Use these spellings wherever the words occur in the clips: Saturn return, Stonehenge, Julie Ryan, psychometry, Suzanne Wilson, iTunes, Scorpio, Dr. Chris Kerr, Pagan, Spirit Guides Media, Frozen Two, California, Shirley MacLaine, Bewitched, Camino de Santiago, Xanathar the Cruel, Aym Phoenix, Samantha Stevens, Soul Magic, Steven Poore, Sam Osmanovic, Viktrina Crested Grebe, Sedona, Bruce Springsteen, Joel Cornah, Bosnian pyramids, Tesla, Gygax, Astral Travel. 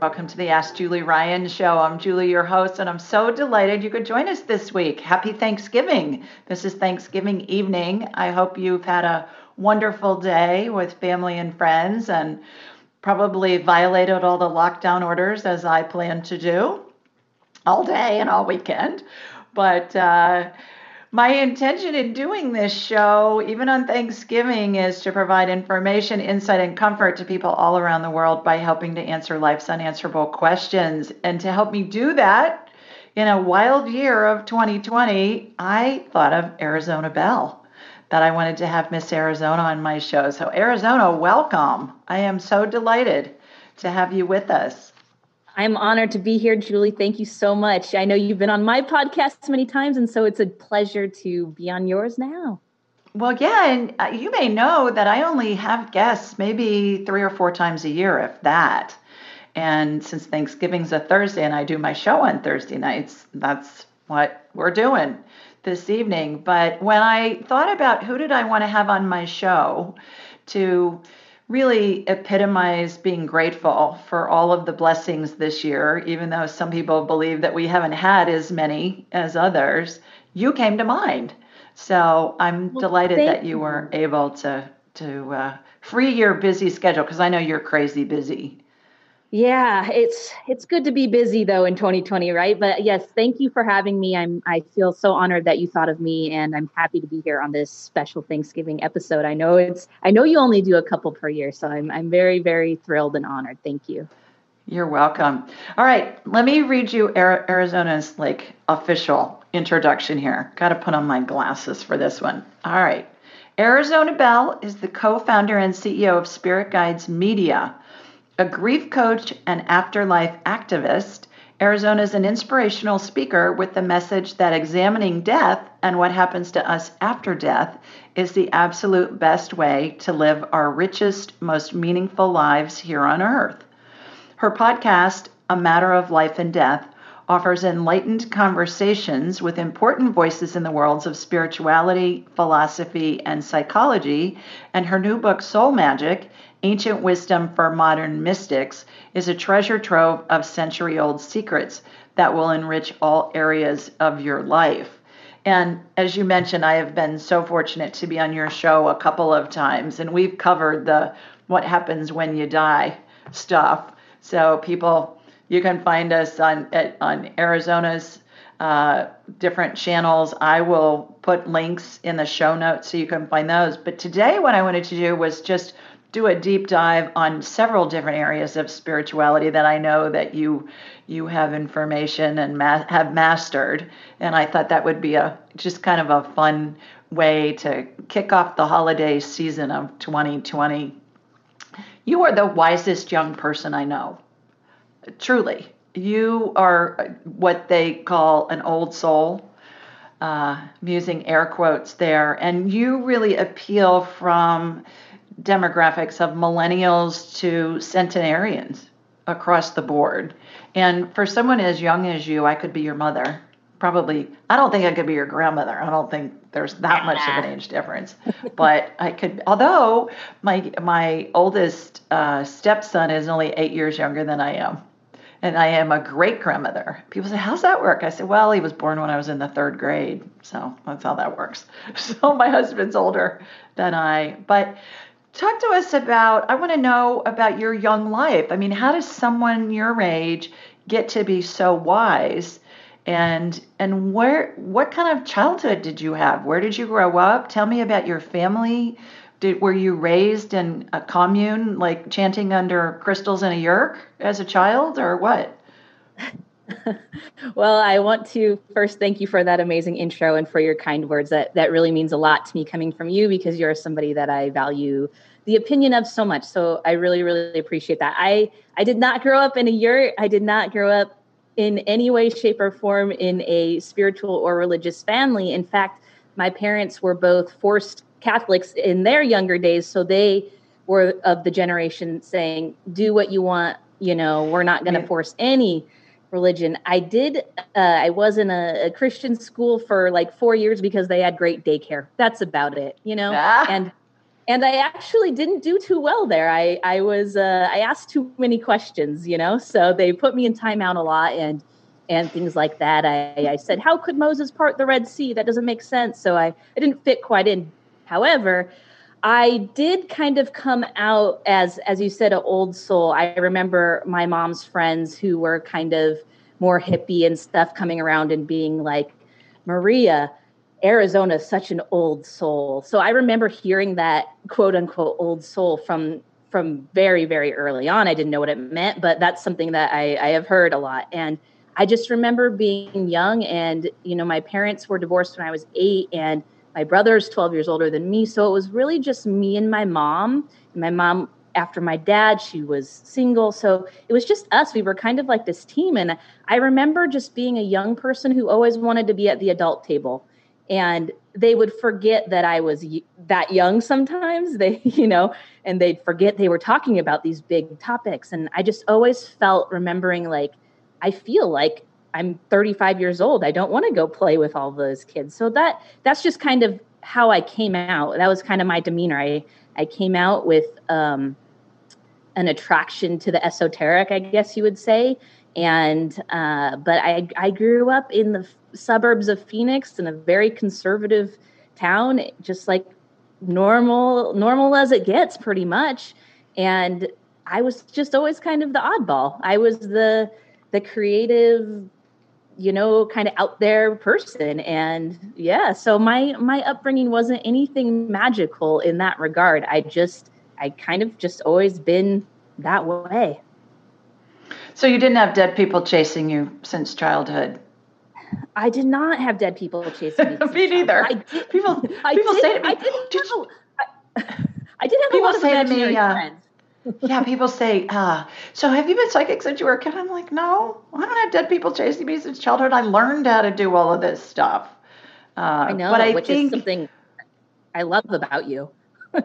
Welcome to the Ask Julie Ryan show. I'm Julie, your host, and I'm so delighted you could join us this week. Happy Thanksgiving. This is Thanksgiving evening. I hope you've had a wonderful day with family and friends and probably violated all the lockdown orders as I plan to do all day and all weekend. But my intention in doing this show, even on Thanksgiving, is to provide information, insight, and comfort to people all around the world by helping to answer life's unanswerable questions. And to help me do that in a wild year of 2020, I thought of Arizona Bell, that I wanted to have Miss Arizona on my show. So Arizona, welcome. I am so delighted to have you with us. I'm honored to be here, Julie. Thank you so much. I know you've been on my podcast many times, and so it's a pleasure to be on yours now. Well, yeah, and you may know that I only have guests maybe 3 or 4 times a year, if that. And since Thanksgiving's a Thursday and I do my show on Thursday nights, that's what we're doing this evening. But when I thought about who did I want to have on my show to really epitomize being grateful for all of the blessings this year, even though some people believe that we haven't had as many as others, you came to mind. So I'm delighted that you were able to free your busy schedule, because I know you're crazy busy. Yeah, it's good to be busy, though, in 2020, right? But yes, thank you for having me. I feel so honored that you thought of me, and I'm happy to be here on this special Thanksgiving episode. I know you only do a couple per year, so I'm very, very thrilled and honored. Thank you. You're welcome. All right, let me read you Arizona's official introduction here. Got to put on my glasses for this one. All right. Arizona Bell is the co-founder and CEO of Spirit Guides Media. A grief coach and afterlife activist, Arizona is an inspirational speaker with the message that examining death and what happens to us after death is the absolute best way to live our richest, most meaningful lives here on earth. Her podcast, A Matter of Life and Death, offers enlightened conversations with important voices in the worlds of spirituality, philosophy, and psychology, and her new book, Soul Magic, Ancient Wisdom for Modern Mystics, is a treasure trove of century-old secrets that will enrich all areas of your life. And as you mentioned, I have been so fortunate to be on your show a couple of times, and we've covered the what happens when you die stuff. So people, you can find us on Arizona's different channels. I will put links in the show notes so you can find those. But today what I wanted to do was just do a deep dive on several different areas of spirituality that I know that you have information and have mastered. And I thought that would be just kind of a fun way to kick off the holiday season of 2020. You are the wisest young person I know. Truly. You are what they call an old soul. I'm using air quotes there. And you really appeal from demographics of millennials to centenarians across the board. And for someone as young as you, I could be your mother. Probably, I don't think I could be your grandmother. I don't think there's that much of an age difference. But I could, although my oldest stepson is only 8 years younger than I am. And I am a great-grandmother. People say, how's that work? I said, well, he was born when I was in the third grade. So that's how that works. So my husband's older than I. But talk to us about, I want to know about your young life. I mean, how does someone your age get to be so wise? And where, what kind of childhood did you have? Where did you grow up? Tell me about your family. Were you raised in a commune, like chanting under crystals in a yurk as a child, or what? Well, I want to first thank you for that amazing intro and for your kind words. That really means a lot to me coming from you, because you're somebody that I value the opinion of so much. So I really, really appreciate that. I did not grow up in a yurt. I did not grow up in any way, shape, or form in a spiritual or religious family. In fact, my parents were both forced Catholics in their younger days, so they were of the generation saying, do what you want, you know, we're not going to force any religion. I was in a Christian school for like 4 years because they had great daycare. That's about it, you know. And I actually didn't do too well there. I asked too many questions, you know, so they put me in timeout a lot and things like that. I said, how could Moses part the Red Sea? That doesn't make sense. So I didn't fit quite in. However, I did kind of come out as you said, an old soul. I remember my mom's friends who were kind of more hippie and stuff coming around and being like, Maria, Arizona is such an old soul. So I remember hearing that quote unquote old soul from very, very early on. I didn't know what it meant, but that's something that I have heard a lot. And I just remember being young and, you know, my parents were divorced when I was 8 and my brother's 12 years older than me. So it was really just me and my mom. And my mom, after my dad, she was single. So it was just us. We were kind of like this team. And I remember just being a young person who always wanted to be at the adult table. And they would forget that I was that young sometimes. They, you know, and they'd forget they were talking about these big topics. And I just always felt, remembering, like, I feel like I'm 35 years old. I don't want to go play with all those kids. So that's just kind of how I came out. That was kind of my demeanor. I came out with an attraction to the esoteric, I guess you would say. And but I grew up in the suburbs of Phoenix in a very conservative town, just like normal as it gets, pretty much. And I was just always kind of the oddball. I was the creative, you know, kind of out there person. And yeah, so my upbringing wasn't anything magical in that regard. I kind of just always been that way. So you didn't have dead people chasing you since childhood? I did not have dead people chasing me. Me neither. I did have a lot of imaginary friends. Yeah, people say, so have you been psychic since you were a kid? I'm like, no, I don't have dead people chasing me since childhood. I learned how to do all of this stuff. I know, but I think is something I love about you.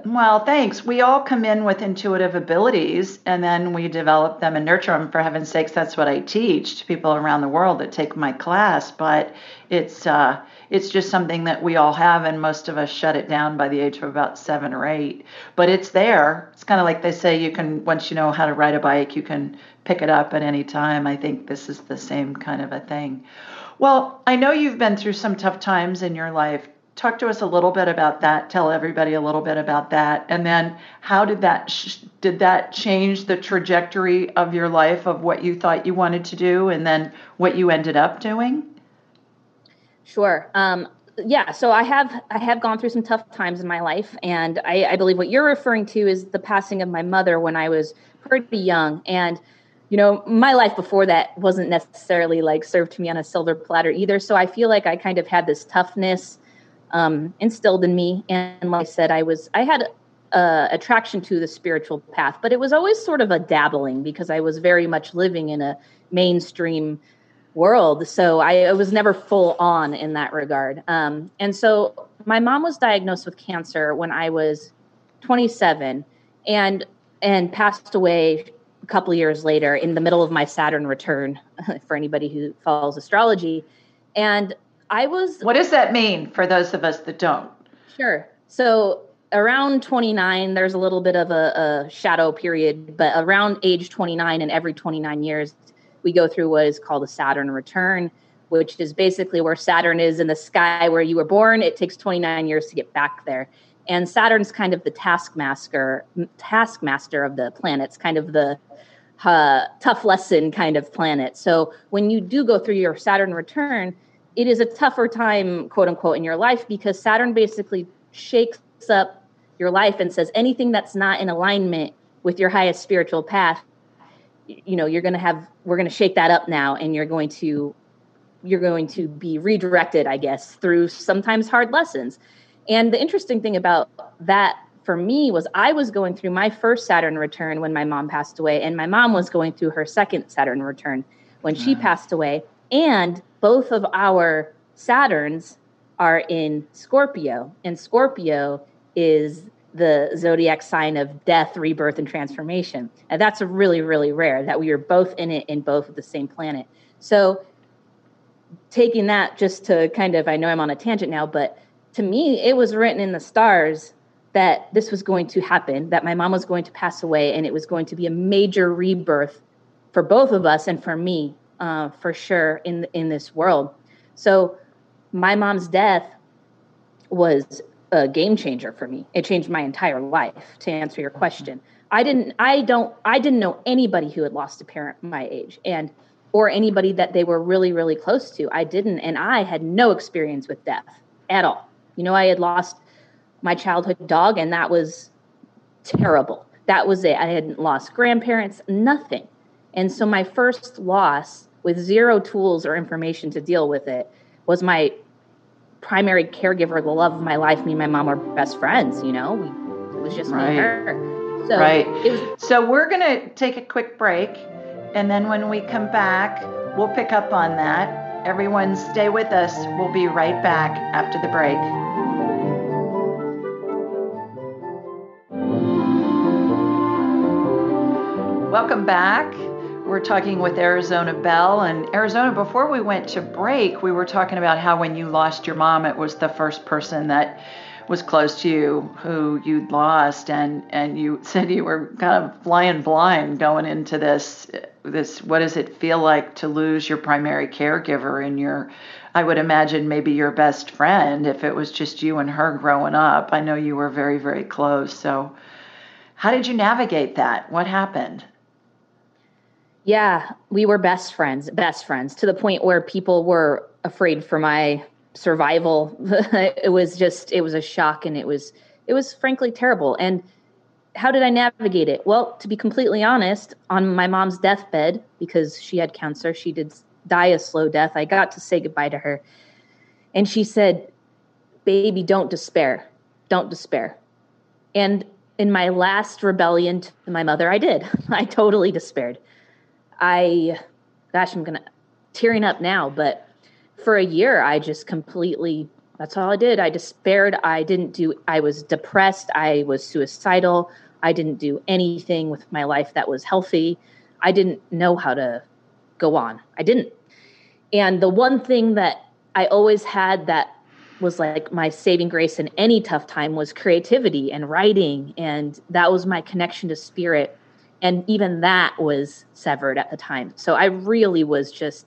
Well, thanks. We all come in with intuitive abilities, and then we develop them and nurture them. For heaven's sakes, that's what I teach to people around the world that take my class. But it's just something that we all have, and most of us shut it down by the age of about 7 or 8. But it's there. It's kind of like they say, you can, once you know how to ride a bike, you can pick it up at any time. I think this is the same kind of a thing. Well, I know you've been through some tough times in your life. Talk to us a little bit about that. Tell everybody a little bit about that. And then how did that change the trajectory of your life, of what you thought you wanted to do and then what you ended up doing? Sure. Yeah. So I have gone through some tough times in my life. And I believe what you're referring to is the passing of my mother when I was pretty young. And, you know, my life before that wasn't necessarily like served to me on a silver platter either. So I feel like I kind of had this toughness instilled in me. And like I said, I had attraction to the spiritual path, but it was always sort of a dabbling because I was very much living in a mainstream world. So I was never full on in that regard. And so my mom was diagnosed with cancer when I was 27 and passed away a couple years later in the middle of my Saturn return for anybody who follows astrology. And I was... What does that mean for those of us that don't? Sure. So around 29, there's a little bit of a shadow period, but around age 29 and every 29 years, we go through what is called a Saturn return, which is basically where Saturn is in the sky where you were born. It takes 29 years to get back there. And Saturn's kind of the taskmaster of the planets, kind of the tough lesson kind of planet. So when you do go through your Saturn return, it is a tougher time, quote unquote, in your life because Saturn basically shakes up your life and says anything that's not in alignment with your highest spiritual path, you know, we're going to shake that up now. And you're going to be redirected, I guess, through sometimes hard lessons. And the interesting thing about that for me was I was going through my first Saturn return when my mom passed away. And my mom was going through her second Saturn return when she passed away. And both of our Saturns are in Scorpio, and Scorpio is the zodiac sign of death, rebirth, and transformation. And that's really, really rare that we are both in it and both of the same planet. So taking that just to kind of, I know I'm on a tangent now, but to me, it was written in the stars that this was going to happen, that my mom was going to pass away, and it was going to be a major rebirth for both of us and for me, for sure, in this world. So my mom's death was a game changer for me. It changed my entire life, to answer your question. I didn't know anybody who had lost a parent my age or anybody that they were really, really close to. I didn't. And I had no experience with death at all. You know, I had lost my childhood dog and that was terrible. That was it. I hadn't lost grandparents, nothing. And so my first loss with zero tools or information to deal with it was my primary caregiver, the love of my life. Me and my mom are best friends, you know, it was just me and her. So, so we're going to take a quick break. And then when we come back, we'll pick up on that. Everyone stay with us. We'll be right back after the break. Welcome back. We're talking with Arizona Bell. And Arizona, before we went to break, we were talking about how when you lost your mom, it was the first person that was close to you who you'd lost. And you said you were kind of flying blind going into this, what does it feel like to lose your primary caregiver and your, I would imagine maybe your best friend if it was just you and her growing up. I know you were very, very close. So how did you navigate that? What happened? Yeah, we were best friends to the point where people were afraid for my survival. It was a shock and it was frankly terrible. And how did I navigate it? Well, to be completely honest, on my mom's deathbed, because she had cancer, she did die a slow death. I got to say goodbye to her. And she said, "Baby, don't despair. Don't despair." And in my last rebellion to my mother, I did. I totally despaired. I'm tearing up now, but for a year, I just completely, that's all I did. I despaired. I was depressed. I was suicidal. I didn't do anything with my life that was healthy. I didn't know how to go on. I didn't. And the one thing that I always had that was like my saving grace in any tough time was creativity and writing. And that was my connection to spirit. And even that was severed at the time. So I really was just,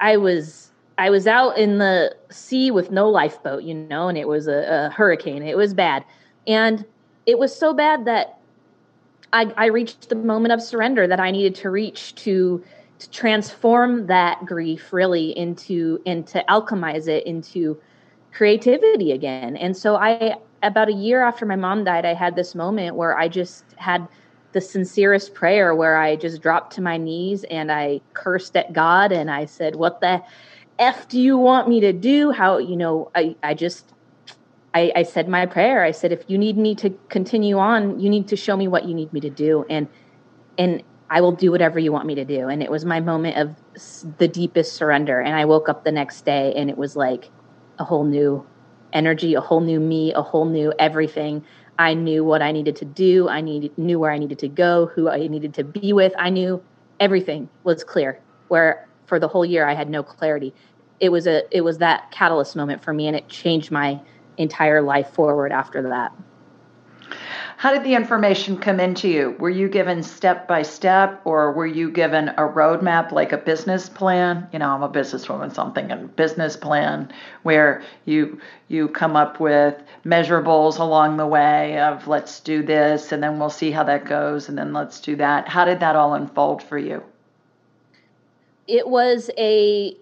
I was out in the sea with no lifeboat, you know, and it was a hurricane. It was bad. And it was so bad that I reached the moment of surrender that I needed to reach to transform that grief really into, and to alchemize it into creativity again. And so about a year after my mom died, I had this moment where I just had the sincerest prayer where I just dropped to my knees and I cursed at God and I said, "What the F do you want me to do?" How, you know, I just I said my prayer. I said, if you need me to continue on, you need to show me what you need me to do. And I will do whatever you want me to do. And it was my moment of the deepest surrender. And I woke up the next day and it was like a whole new energy, a whole new me, a whole new everything. I knew what I needed to do. I knew where I needed to go, who I needed to be with. I knew everything was clear, where for the whole year I had no clarity. It was that catalyst moment for me, and it changed my entire life forward after that. How did the information come into you? Were you given step by step, or were you given a roadmap like a business plan? You know, I'm a businesswoman, so I'm thinking business plan where you come up with measurables along the way of let's do this, and then we'll see how that goes, and then let's do that. How did that all unfold for you? It was a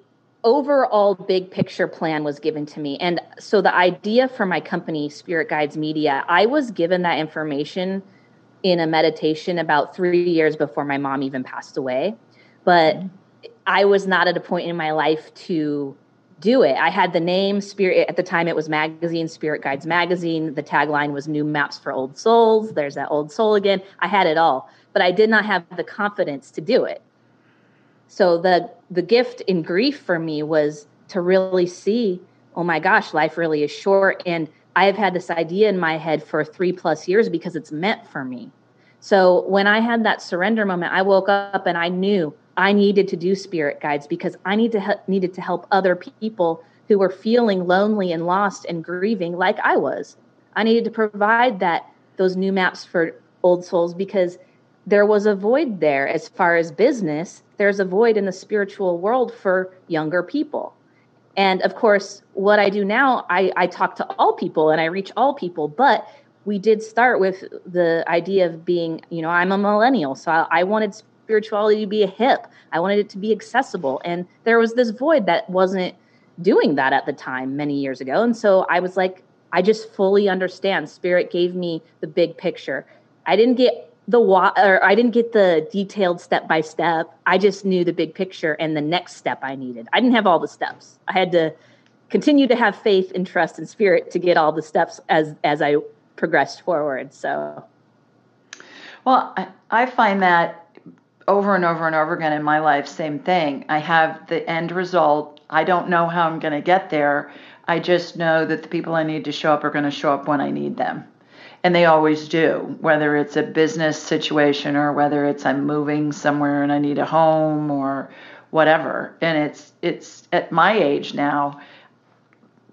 overall big picture plan was given to me. And so the idea for my company, Spirit Guides Media, I was given that information in a meditation about 3 years before my mom even passed away. But I was not at a point in my life to do it. I had the name Spirit. At the time, it was magazine, Spirit Guides Magazine. The tagline was New Maps for Old Souls. There's that old soul again. I had it all, but I did not have the confidence to do it. So the gift in grief for me was to really see, oh my gosh, life really is short. And I've had this idea in my head for 3+ years because it's meant for me. So when I had that surrender moment, I woke up and I knew I needed to do Spirit Guides because I needed to help other people who were feeling lonely and lost and grieving like I was. I needed to provide those new maps for old souls because there was a void there as far as business. There's a void in the spiritual world for younger people. And of course, what I do now, I talk to all people and I reach all people. But we did start with the idea of being, you know, I'm a millennial. So I wanted spirituality to be hip. I wanted it to be accessible. And there was this void that wasn't doing that at the time many years ago. And so I was like, I just fully understand. Spirit gave me the big picture. I didn't get the detailed step by step. I just knew the big picture and the next step I needed. I didn't have all the steps. I had to continue to have faith and trust in Spirit to get all the steps as I progressed forward. So, well, I find that over and over and over again in my life, same thing. I have the end result. I don't know how I'm going to get there. I just know that the people I need to show up are going to show up when I need them. And they always do, whether it's a business situation or whether it's I'm moving somewhere and I need a home or whatever. And it's at my age now,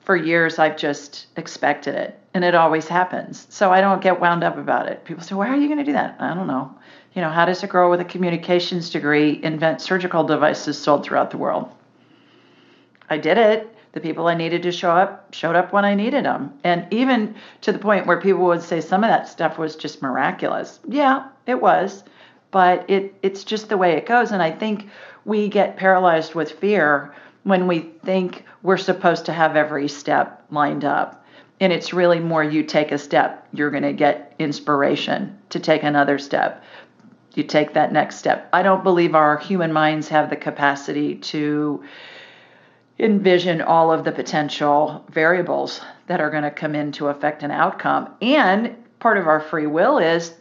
for years, I've just expected it. And it always happens. So I don't get wound up about it. People say, why are you going to do that? I don't know. You know, how does a girl with a communications degree invent surgical devices sold throughout the world? I did it. The people I needed to show up, showed up when I needed them. And even to the point where people would say some of that stuff was just miraculous. Yeah, it was. But it's just the way it goes. And I think we get paralyzed with fear when we think we're supposed to have every step lined up. And it's really more you take a step, you're going to get inspiration to take another step. You take that next step. I don't believe our human minds have the capacity to envision all of the potential variables that are going to come in to affect an outcome. And part of our free will is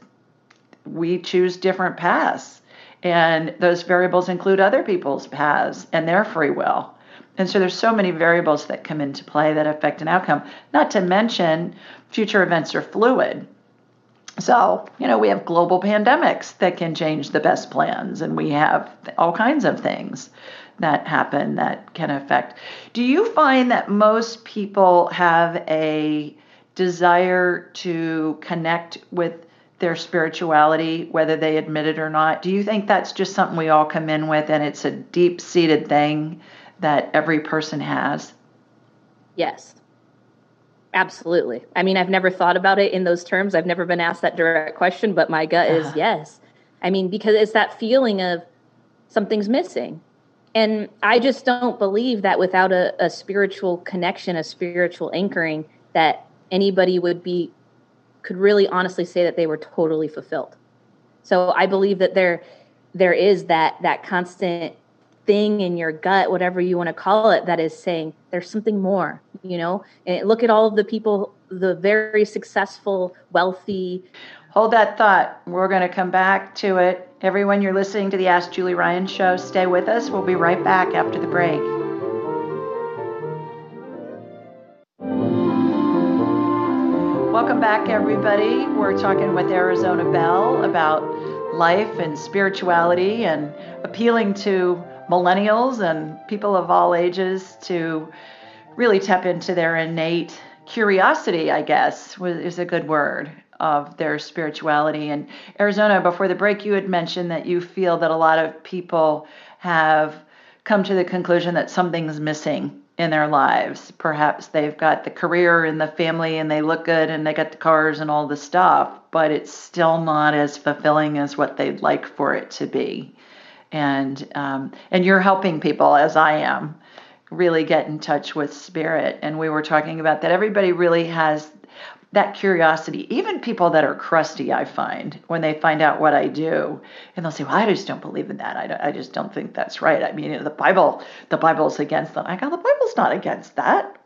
we choose different paths. And those variables include other people's paths and their free will. And so there's so many variables that come into play that affect an outcome, not to mention future events are fluid. So, you know, we have global pandemics that can change the best plans, and we have all kinds of things that happen that can affect. Do you find that most people have a desire to connect with their spirituality, whether they admit it or not? Do you think that's just something we all come in with and it's a deep-seated thing that every person has? Yes. Absolutely. I mean, I've never thought about it in those terms. I've never been asked that direct question, but my gut is yes. I mean, because it's that feeling of something's missing. And I just don't believe that without a spiritual connection, a spiritual anchoring, that anybody could really honestly say that they were totally fulfilled. So I believe that there is that constant thing in your gut, whatever you want to call it, that is saying there's something more, you know, and look at all of the people the very successful, wealthy. Hold that thought. We're going to come back to it. Everyone, you're listening to the Ask Julie Ryan show. Stay with us. We'll be right back after the break. Welcome back, everybody. We're talking with Arizona Bell about life and spirituality and appealing to millennials and people of all ages to really tap into their innate curiosity, I guess, is a good word, of their spirituality. And Arizona, before the break, you had mentioned that you feel that a lot of people have come to the conclusion that something's missing in their lives. Perhaps they've got the career and the family and they look good and they got the cars and all the stuff, but it's still not as fulfilling as what they'd like for it to be. And you're helping people, as I am, really get in touch with spirit. And we were talking about that everybody really has that curiosity. Even people that are crusty, I find, when they find out what I do, and they'll say, well, I just don't believe in that. I just don't think that's right. I mean, the Bible's against that. I go, the Bible's not against that.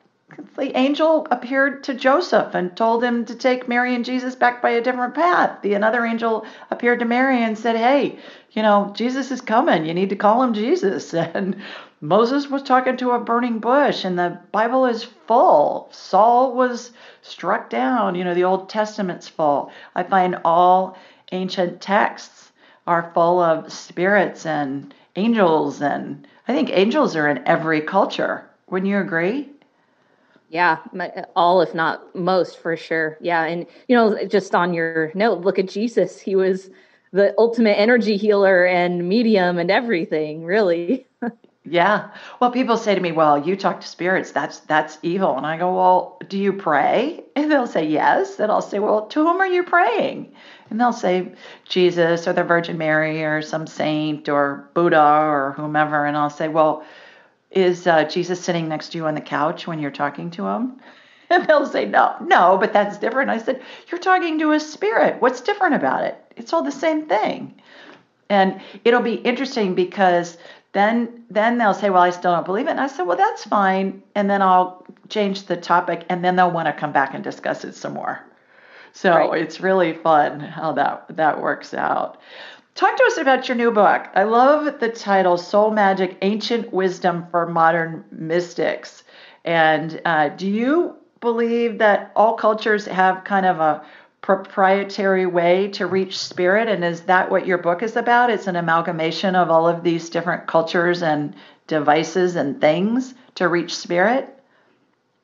The angel appeared to Joseph and told him to take Mary and Jesus back by a different path. Another angel appeared to Mary and said, hey, Jesus is coming. You need to call him Jesus. And Moses was talking to a burning bush, and the Bible is full. Saul was struck down. The Old Testament's full. I find all ancient texts are full of spirits and angels. And I think angels are in every culture. Wouldn't you agree? Yeah, all, if not most, for sure. Yeah. And, just on your note, look at Jesus. He was the ultimate energy healer and medium and everything, really. Yeah. Well, people say to me, well, you talk to spirits, that's evil. And I go, well, do you pray? And they'll say, yes. And I'll say, well, to whom are you praying? And they'll say, Jesus or the Virgin Mary or some saint or Buddha or whomever. And I'll say, well, is Jesus sitting next to you on the couch when you're talking to him? And they'll say, no, but that's different. I said, you're talking to a spirit. What's different about it? It's all the same thing. And it'll be interesting because then they'll say, well, I still don't believe it. And I said, well, that's fine. And then I'll change the topic, and then they'll want to come back and discuss it some more. So It's really fun how that works out. Talk to us about your new book. I love the title, Soul Magic, Ancient Wisdom for Modern Mystics. And do you believe that all cultures have kind of a proprietary way to reach spirit? And is that what your book is about? It's an amalgamation of all of these different cultures and devices and things to reach spirit?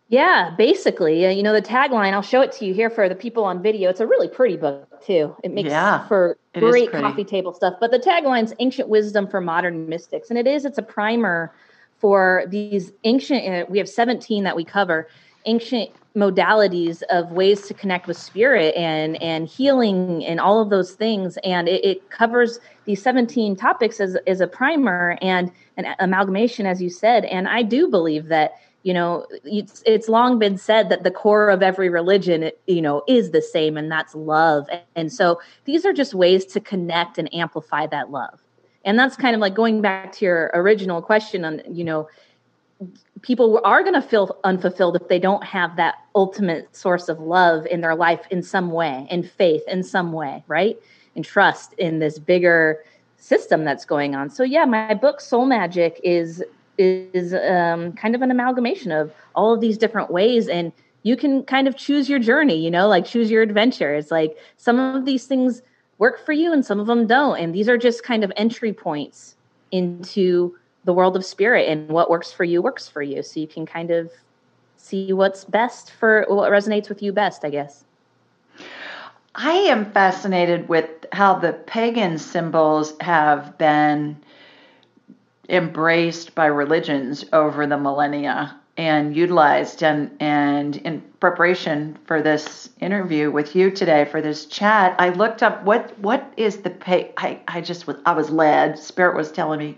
Yeah, basically. The tagline, I'll show it to you here for the people on video. It's a really pretty book, too. It makes for great coffee table stuff. But the tagline's Ancient Wisdom for Modern Mystics. And it's a primer for these ancient, we have 17 that we cover, ancient modalities of ways to connect with spirit and healing and all of those things. And it covers these 17 topics as a primer and an amalgamation, as you said. And I do believe that, it's long been said that the core of every religion, is the same, and that's love. And so these are just ways to connect and amplify that love. And that's kind of like going back to your original question on, people are going to feel unfulfilled if they don't have that ultimate source of love in their life in some way, and faith in some way, right? And trust in this bigger system that's going on. So yeah, my book, Soul Magic, is kind of an amalgamation of all of these different ways, and you can kind of choose your journey, choose your adventure. It's like some of these things work for you and some of them don't, and these are just kind of entry points into the world of spirit, and what works for you, so you can kind of see what's best for what resonates with you best, I guess. I am fascinated with how the pagan symbols have been embraced by religions over the millennia and utilized. And in preparation for this interview with you today, for this chat, I looked up what is the I was led. Spirit was telling me,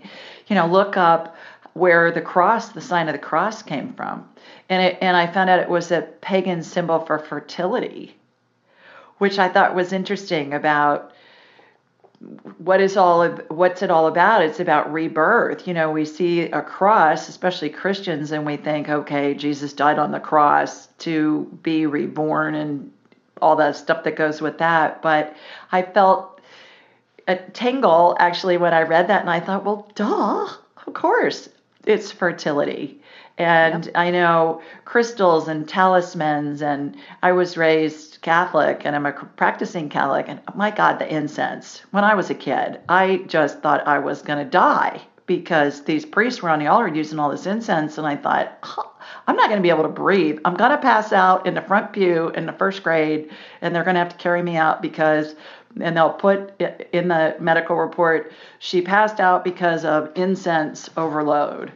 look up where the sign of the cross came from. And I found out it was a pagan symbol for fertility, which I thought was interesting about what's it all about? It's about rebirth. You know, we see a cross, especially Christians, and we think, okay, Jesus died on the cross to be reborn and all that stuff that goes with that. But I felt a tingle actually when I read that, and I thought, well, duh, of course it's fertility. And yep. I know crystals and talismans, and I was raised Catholic, and I'm a practicing Catholic, and my God, the incense. When I was a kid, I just thought I was going to die because these priests were on the altar using all this incense, and I thought, I'm not going to be able to breathe. I'm going to pass out in the front pew in the first grade, and they're going to have to carry me out because... And they'll put in the medical report, she passed out because of incense overload.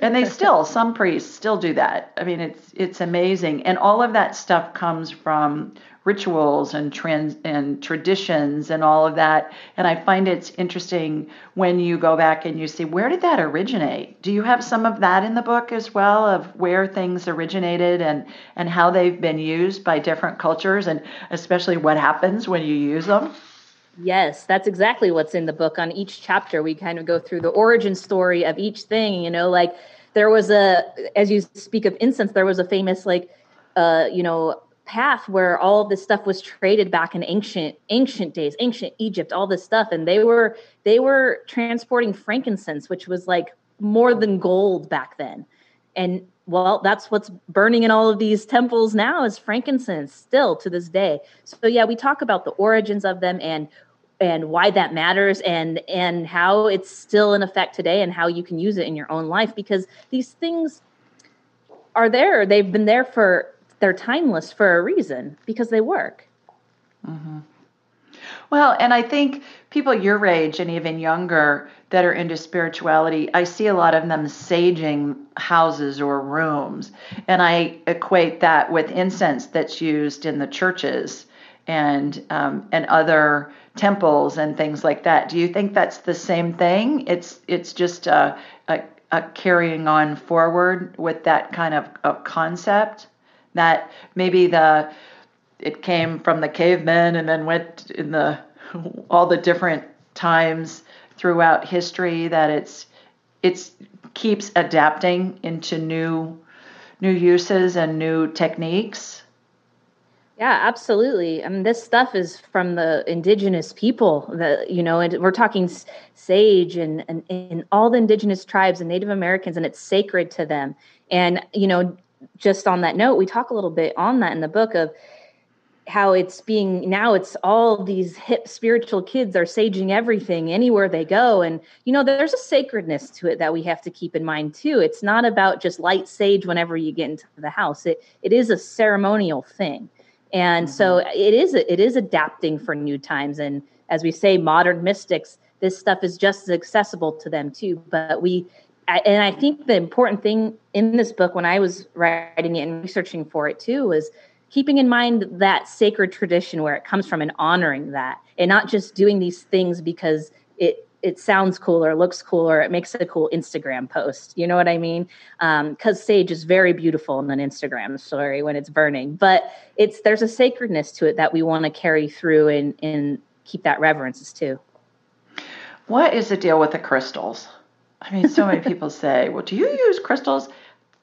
And they still, some priests still do that. I mean, it's amazing. And all of that stuff comes from rituals and traditions and all of that. And I find it's interesting when you go back and you see, where did that originate? Do you have some of that in the book as well, of where things originated and how they've been used by different cultures, and especially what happens when you use them? Yes, that's exactly what's in the book. On each chapter, we kind of go through the origin story of each thing. You know, like there was as you speak of incense, there was a famous path where all this stuff was traded back in ancient days, ancient Egypt, all this stuff. And they were transporting frankincense, which was like more than gold back then. And well, that's what's burning in all of these temples now is frankincense still to this day. So yeah, we talk about the origins of them and why that matters and how it's still in effect today and how you can use it in your own life, because these things are there. They've been there they're timeless for a reason because they work. Mm-hmm. Well, and I think people your age and even younger that are into spirituality, I see a lot of them saging houses or rooms. And I equate that with incense that's used in the churches and other temples and things like that. Do you think that's the same thing? It's just a carrying on forward with that kind of concept that maybe it came from the cavemen and then went in all the different times throughout history, that it's keeps adapting into new uses and new techniques. Yeah, absolutely. I mean, this stuff is from the indigenous people that, you know, and we're talking sage and all the indigenous tribes and Native Americans, and it's sacred to them. And, you know, just on that note, we talk a little bit on that in the book of how it's being now, it's all these hip spiritual kids are saging everything anywhere they go. And, you know, there's a sacredness to it that we have to keep in mind too. It's not about just light sage whenever you get into the house. It is a ceremonial thing. And mm-hmm. So it is adapting for new times. And as we say, modern mystics, this stuff is just as accessible to them too. But I think the important thing in this book when I was writing it and researching for it too was keeping in mind that sacred tradition where it comes from and honoring that, and not just doing these things because it sounds cool or looks cool or it makes a cool Instagram post. You know what I mean? Because sage is very beautiful in an Instagram story when it's burning, but there's a sacredness to it that we want to carry through and keep that reverence too. What is the deal with the crystals? I mean, so many people say, well, do you use crystals?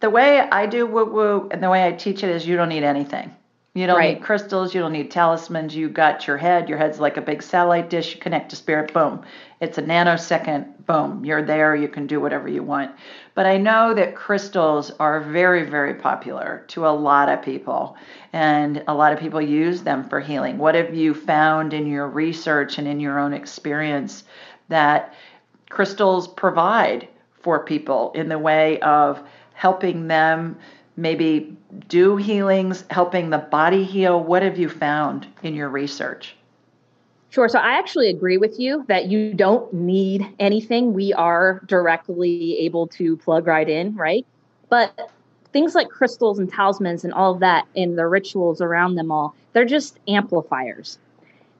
The way I do woo-woo and the way I teach it is you don't need anything. You don't need crystals. You don't need talismans. You got your head. Your head's like a big satellite dish. You connect to spirit. Boom. It's a nanosecond. Boom. You're there. You can do whatever you want. But I know that crystals are very, very popular to a lot of people. And a lot of people use them for healing. What have you found in your research and in your own experience that crystals provide for people in the way of helping them maybe do healings, helping the body heal? What have you found in your research? Sure. So I actually agree with you that you don't need anything. We are directly able to plug right in, right? But things like crystals and talismans and all of that and the rituals around them all, they're just amplifiers.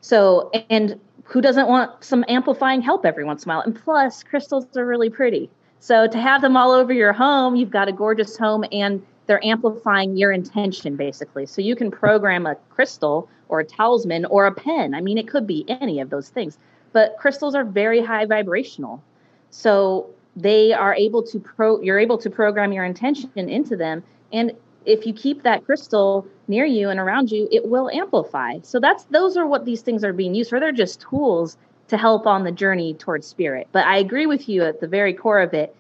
So, and who doesn't want some amplifying help every once in a while? And plus, crystals are really pretty. So to have them all over your home, you've got a gorgeous home, and they're amplifying your intention, basically. So you can program a crystal or a talisman or a pen. I mean, it could be any of those things But crystals are very high vibrational. So they are able to you're able to program your intention into them. And if you keep that crystal near you and around you, it will amplify. So those are what these things are being used for. They're just tools to help on the journey towards spirit. But I agree with you at the very core of it.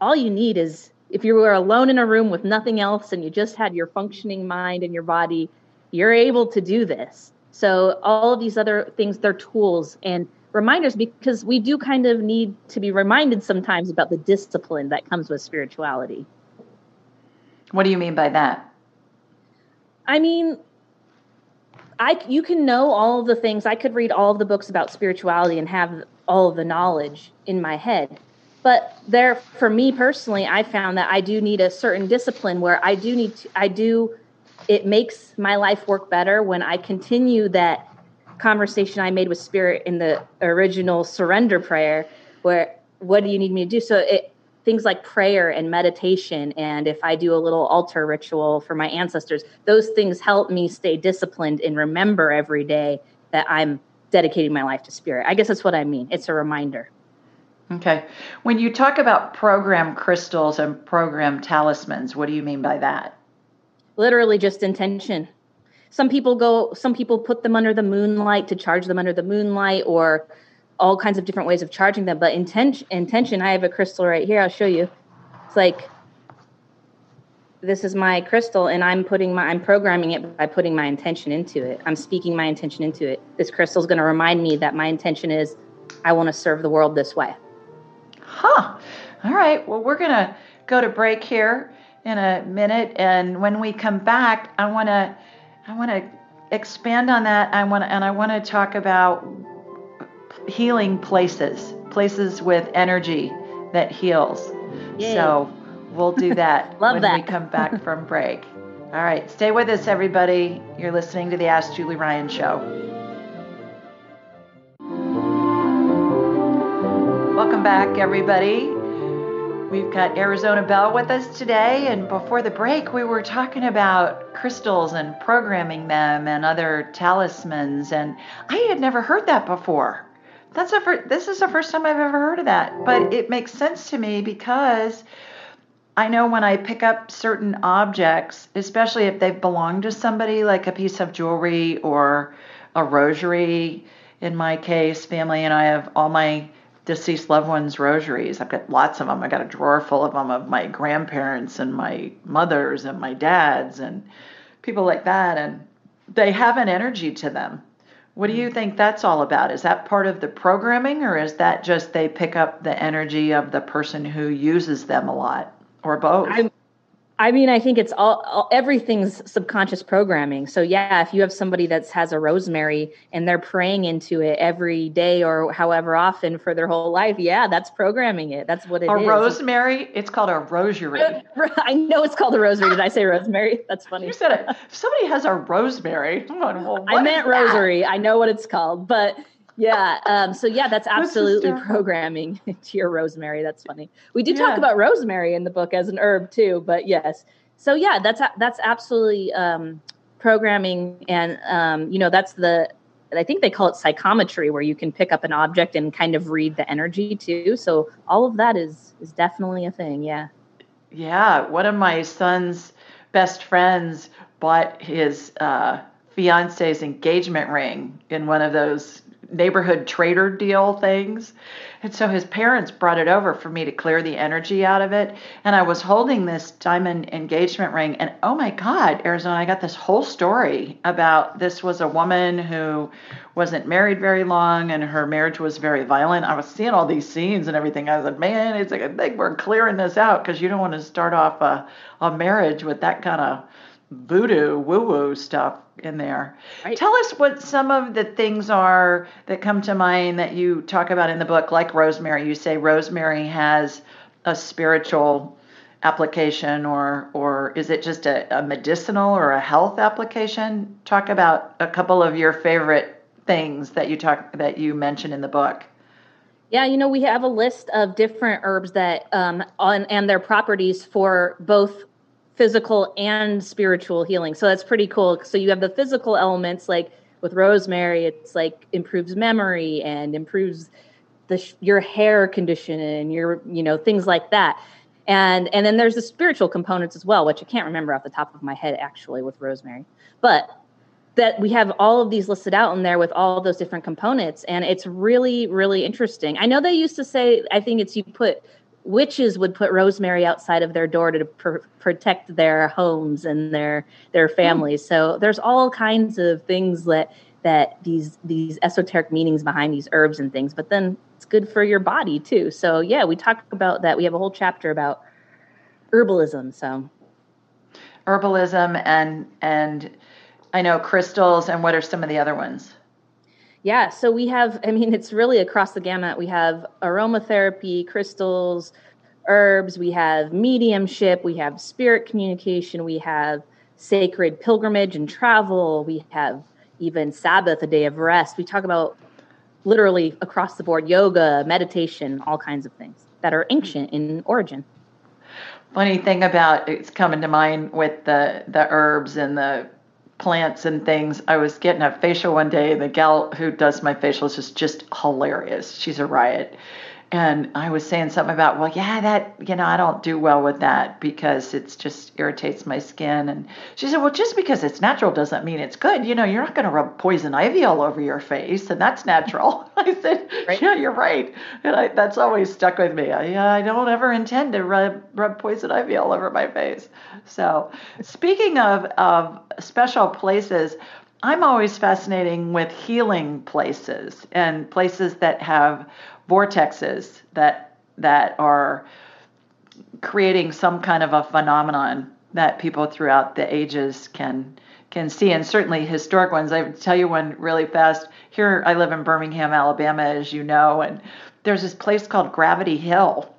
All you need is, if you were alone in a room with nothing else and you just had your functioning mind and your body, you're able to do this. So all of these other things, they're tools and reminders, because we do kind of need to be reminded sometimes about the discipline that comes with spirituality. What do you mean by that? I mean, you can know all the things. I could read all of the books about spirituality and have all of the knowledge in my head. But there, for me personally, I found that I do need a certain discipline where it makes my life work better when I continue that conversation I made with spirit in the original surrender prayer, where, what do you need me to do? So things like prayer and meditation, and if I do a little altar ritual for my ancestors, those things help me stay disciplined and remember every day that I'm dedicating my life to spirit. I guess that's what I mean. It's a reminder. Okay. When you talk about program crystals and program talismans, what do you mean by that? Literally just intention. Some people put them under the moonlight to charge them under the moonlight, or all kinds of different ways of charging them. But intention, I have a crystal right here. I'll show you. It's like, this is my crystal, and I'm programming it by putting my intention into it. I'm speaking my intention into it. This crystal is going to remind me that my intention is, I want to serve the world this way. Huh. All right. Well, we're going to go to break here in a minute. And when we come back, I want to expand on that. I want to talk about healing places with energy that heals. Yay. So we'll do that Love when that. We come back from break. All right, stay with us, everybody. You're listening to the Ask Julie Ryan Show. Welcome back, everybody. We've got Arizona Bell with us today, and before the break, we were talking about crystals and programming them and other talismans, and I had never heard that before. This is the first time I've ever heard of that, but it makes sense to me because I know when I pick up certain objects, especially if they belong to somebody, like a piece of jewelry or a rosary. In my case, family and I have all my deceased loved ones' rosaries. I've got lots of them. I got a drawer full of them, of my grandparents and my mother's and my dad's and people like that, and they have an energy to them. What do you think that's all about? Is that part of the programming, or is that just they pick up the energy of the person who uses them a lot, or both? I mean, I think it's everything's subconscious programming. So yeah, if you have somebody that has a rosemary and they're praying into it every day or however often for their whole life, yeah, that's programming it. That's what it is. A rosemary? It's called a rosary. I know it's called a rosary. Did I say rosemary? That's funny. You said it. If somebody has a rosemary, I'm going, well, I meant rosary. I know what it's called, but yeah. So yeah, that's absolutely programming to your rosemary. That's funny. We do talk about rosemary in the book as an herb too, but yes. So yeah, that's absolutely programming. And that's I think they call it psychometry, where you can pick up an object and kind of read the energy too. So all of that is definitely a thing. Yeah. Yeah. One of my son's best friends bought his fiance's engagement ring in one of those neighborhood trader deal things. And so his parents brought it over for me to clear the energy out of it. And I was holding this diamond engagement ring, and oh my God, Arizona, I got this whole story about this was a woman who wasn't married very long and her marriage was very violent. I was seeing all these scenes and everything. I was like, man, it's like a thing. We're clearing this out because you don't want to start off a marriage with that kind of voodoo, woo-woo stuff in there. Right. Tell us what some of the things are that come to mind that you talk about in the book, like rosemary. You say rosemary has a spiritual application, or is it just a medicinal or a health application? Talk about a couple of your favorite things that you mention in the book. Yeah, we have a list of different herbs that and their properties for both physical and spiritual healing. So that's pretty cool. So you have the physical elements like with rosemary, it's like improves memory and improves your hair condition and your, you know, things like that. And then there's the spiritual components as well, which I can't remember off the top of my head, actually, with rosemary. But that we have all of these listed out in there with all those different components. And it's really, really interesting. I know they used to say, I think it's witches would put rosemary outside of their door to protect their homes and their families. So there's all kinds of things that these esoteric meanings behind these herbs and things, but then it's good for your body too. So yeah, we talk about that. We have a whole chapter about herbalism. So herbalism and I know crystals, and what are some of the other ones? Yeah. So we have, I mean, it's really across the gamut. We have aromatherapy, crystals, herbs. We have mediumship. We have spirit communication. We have sacred pilgrimage and travel. We have even Sabbath, a day of rest. We talk about literally across the board, yoga, meditation, all kinds of things that are ancient in origin. Funny thing about it's coming to mind with the herbs and the plants and things. I was getting a facial one day. The gal who does my facials is just hilarious. She's a riot. And I was saying something about, well, yeah, that, you know, I don't do well with that because it's just irritates my skin. And she said, well, just because it's natural doesn't mean it's good. You know, you're not going to rub poison ivy all over your face, and that's natural. I said, right. Yeah, you're right. And that's always stuck with me. I don't ever intend to rub poison ivy all over my face. So speaking of special places, I'm always fascinating with healing places and places that have vortexes that are creating some kind of a phenomenon that people throughout the ages can see, and certainly historic ones. I would tell you one really fast. Here, I live in Birmingham, Alabama, as you know, and there's this place called Gravity Hill.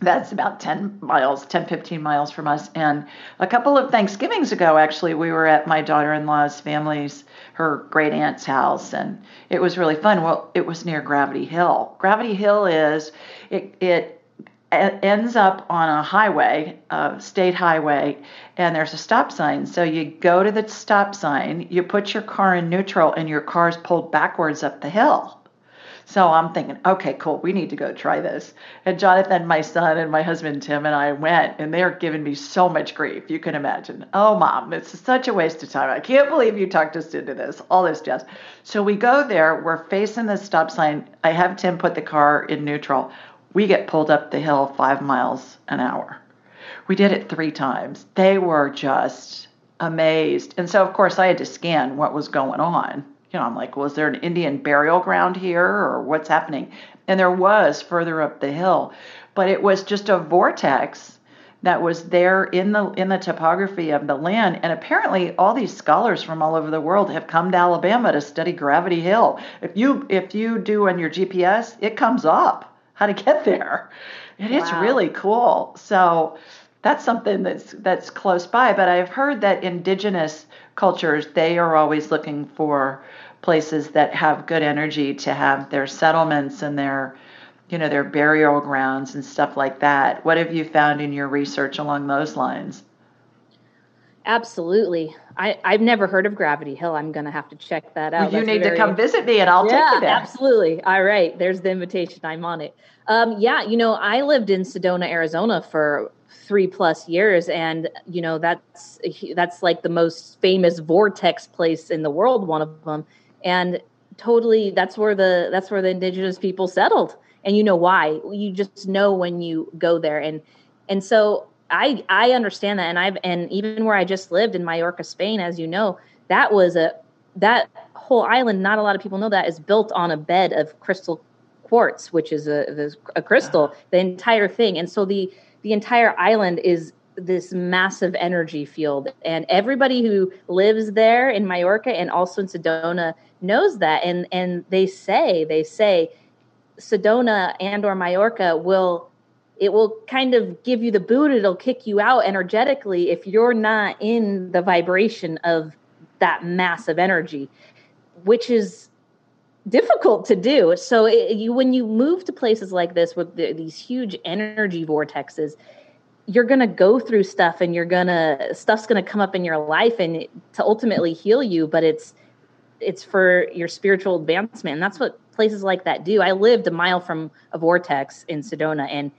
That's about 15 miles from us. And a couple of Thanksgivings ago, actually, we were at my daughter-in-law's family's, her great aunt's house, and it was really fun. Well, it was near Gravity Hill. Gravity Hill it ends up on a highway, a state highway, and there's a stop sign. So you go to the stop sign, you put your car in neutral, and your car's pulled backwards up the hill. So I'm thinking, okay, cool, we need to go try this. And Jonathan, my son, and my husband, Tim, and I went, and they are giving me so much grief, you can imagine. Oh, Mom, it's such a waste of time. I can't believe you talked us into this, all this jazz. So we go there. We're facing the stop sign. I have Tim put the car in neutral. We get pulled up the hill 5 miles an hour. We did it 3 times. They were just amazed. And so, of course, I had to scan what was going on. You know, I'm like, well, is there an Indian burial ground here or what's happening? And there was further up the hill, but it was just a vortex that was there in the topography of the land. And apparently all these scholars from all over the world have come to Alabama to study Gravity Hill. If you do on your GPS, it comes up how to get there. And wow. It's really cool. So that's something that's close by, but I've heard that indigenous cultures, they are always looking for places that have good energy to have their settlements and their, you know, their burial grounds and stuff like that. What have you found in your research along those lines? Absolutely. I've never heard of Gravity Hill. I'm going to have to check that out. Well, you need to come visit me and I'll take you there. Absolutely. All right. There's the invitation. I'm on it. Yeah. You know, I lived in Sedona, Arizona for 3+ years. And, you know, that's like the most famous vortex place in the world, one of them. And totally, that's where the indigenous people settled. And you know why. You just know when you go there. And so I understand that. And even where I just lived in Mallorca, Spain, as you know, that whole island, not a lot of people know that, is built on a bed of crystal quartz, which is a crystal, the entire thing. And so the entire island is this massive energy field, and everybody who lives there in Mallorca and also in Sedona knows that. And they say Sedona and or Mallorca will kind of give you the boot. It'll kick you out energetically if you're not in the vibration of that massive energy, which is difficult to do. So when you move to places like this with these huge energy vortexes, you're going to go through stuff, and stuff's going to come up in your life and to ultimately heal you. But it's it's for your spiritual advancement. And that's what places like that do. I lived a mile from a vortex in Sedona, and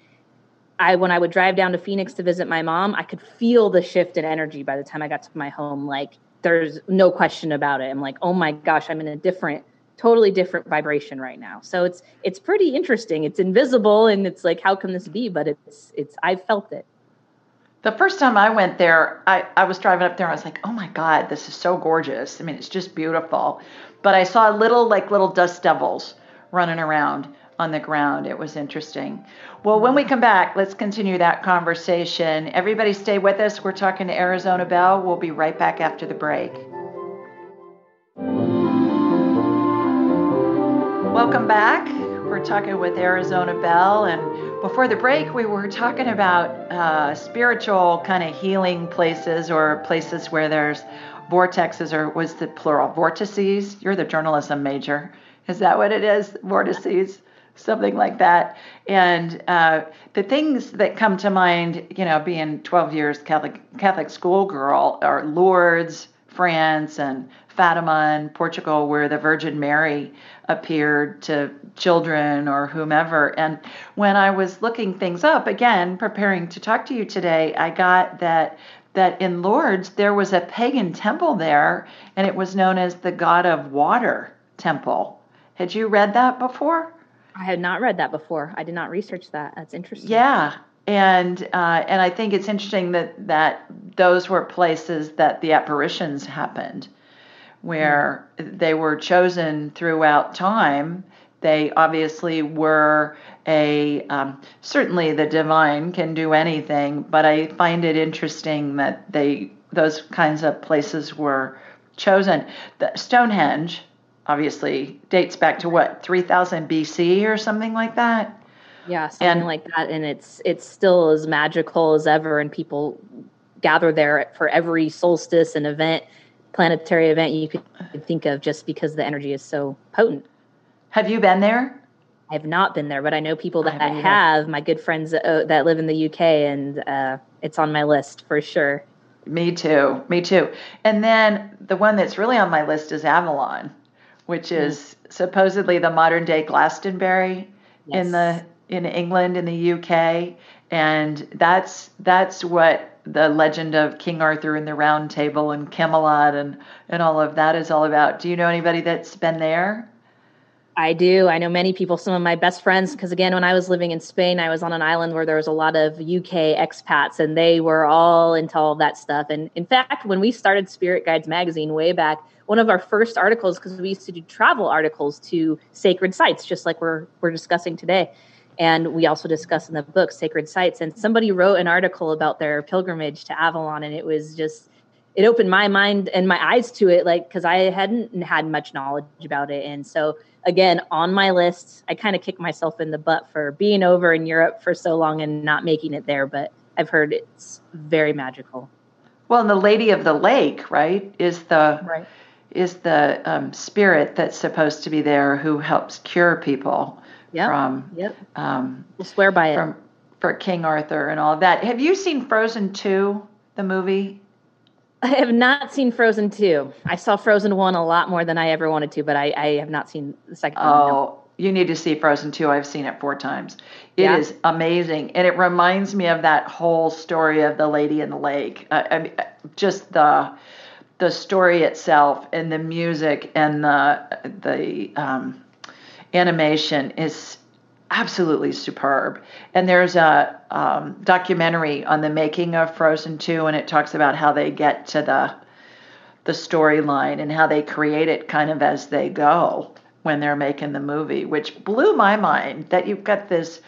when I would drive down to Phoenix to visit my mom, I could feel the shift in energy by the time I got to my home. Like, there's no question about it. I'm like, oh my gosh, I'm in a totally different vibration right now. So it's pretty interesting. It's invisible, and it's like, how can this be? But I felt it. The first time I went there, I was driving up there, and I was like, oh my God, this is so gorgeous. I mean, it's just beautiful. But I saw little dust devils running around on the ground. It was interesting. Well, when we come back, let's continue that conversation. Everybody stay with us. We're talking to Arizona Bell. We'll be right back after the break. Welcome back. We're talking with Arizona Bell, and before the break, we were talking about spiritual kind of healing places, or places where there's vortexes, or was the plural, vortices? You're the journalism major. Is that what it is? Vortices, something like that. And the things that come to mind, you know, being 12 years Catholic schoolgirl, are Lourdes, France, and Fatima in Portugal, where the Virgin Mary appeared to children or whomever. And when I was looking things up, again, preparing to talk to you today, I got that in Lourdes, there was a pagan temple there, and it was known as the God of Water Temple. Had you read that before? I had not read that before. I did not research that. That's interesting. Yeah. And I think it's interesting that those were places that the apparitions happened, where they were chosen throughout time. They obviously were certainly the divine can do anything, but I find it interesting that those kinds of places were chosen. The Stonehenge obviously dates back to what, 3000 BC or something like that? Yeah, something like that, and it's still as magical as ever, and people gather there for every solstice and event, planetary event you could think of, just because the energy is so potent. Have you been there? I have not been there, but I know people that have, my good friends that live in the UK, and it's on my list for sure. Me too. And then the one that's really on my list is Avalon, which is supposedly the modern-day Glastonbury in England, in the UK, and that's what the legend of King Arthur and the Round Table and Camelot and all of that is all about. Do you know anybody that's been there? I do. I know many people, some of my best friends, because again, when I was living in Spain, I was on an island where there was a lot of UK expats, and they were all into all that stuff. And in fact, when we started Spirit Guides Magazine way back, one of our first articles, because we used to do travel articles to sacred sites, just like we're discussing today. And we also discuss in the book sacred sites. And somebody wrote an article about their pilgrimage to Avalon. And it was just, it opened my mind and my eyes to it, like, because I hadn't had much knowledge about it. And so, again, on my list, I kind of kick myself in the butt for being over in Europe for so long and not making it there. But I've heard it's very magical. Well, and the Lady of the Lake, right, is the spirit that's supposed to be there, who helps cure people. Yep. We'll swear by it. For King Arthur and all of that. Have you seen Frozen 2, the movie? I have not seen Frozen 2. I saw Frozen 1 a lot more than I ever wanted to, but I have not seen the second one. Oh, you need to see Frozen 2. I've seen it 4 times. It is amazing. And it reminds me of that whole story of the Lady in the Lake. I mean, just the story itself, and the music, and the animation is absolutely superb. And there's a documentary on the making of Frozen 2, and it talks about how they get to the storyline and how they create it kind of as they go when they're making the movie, which blew my mind, that you've got this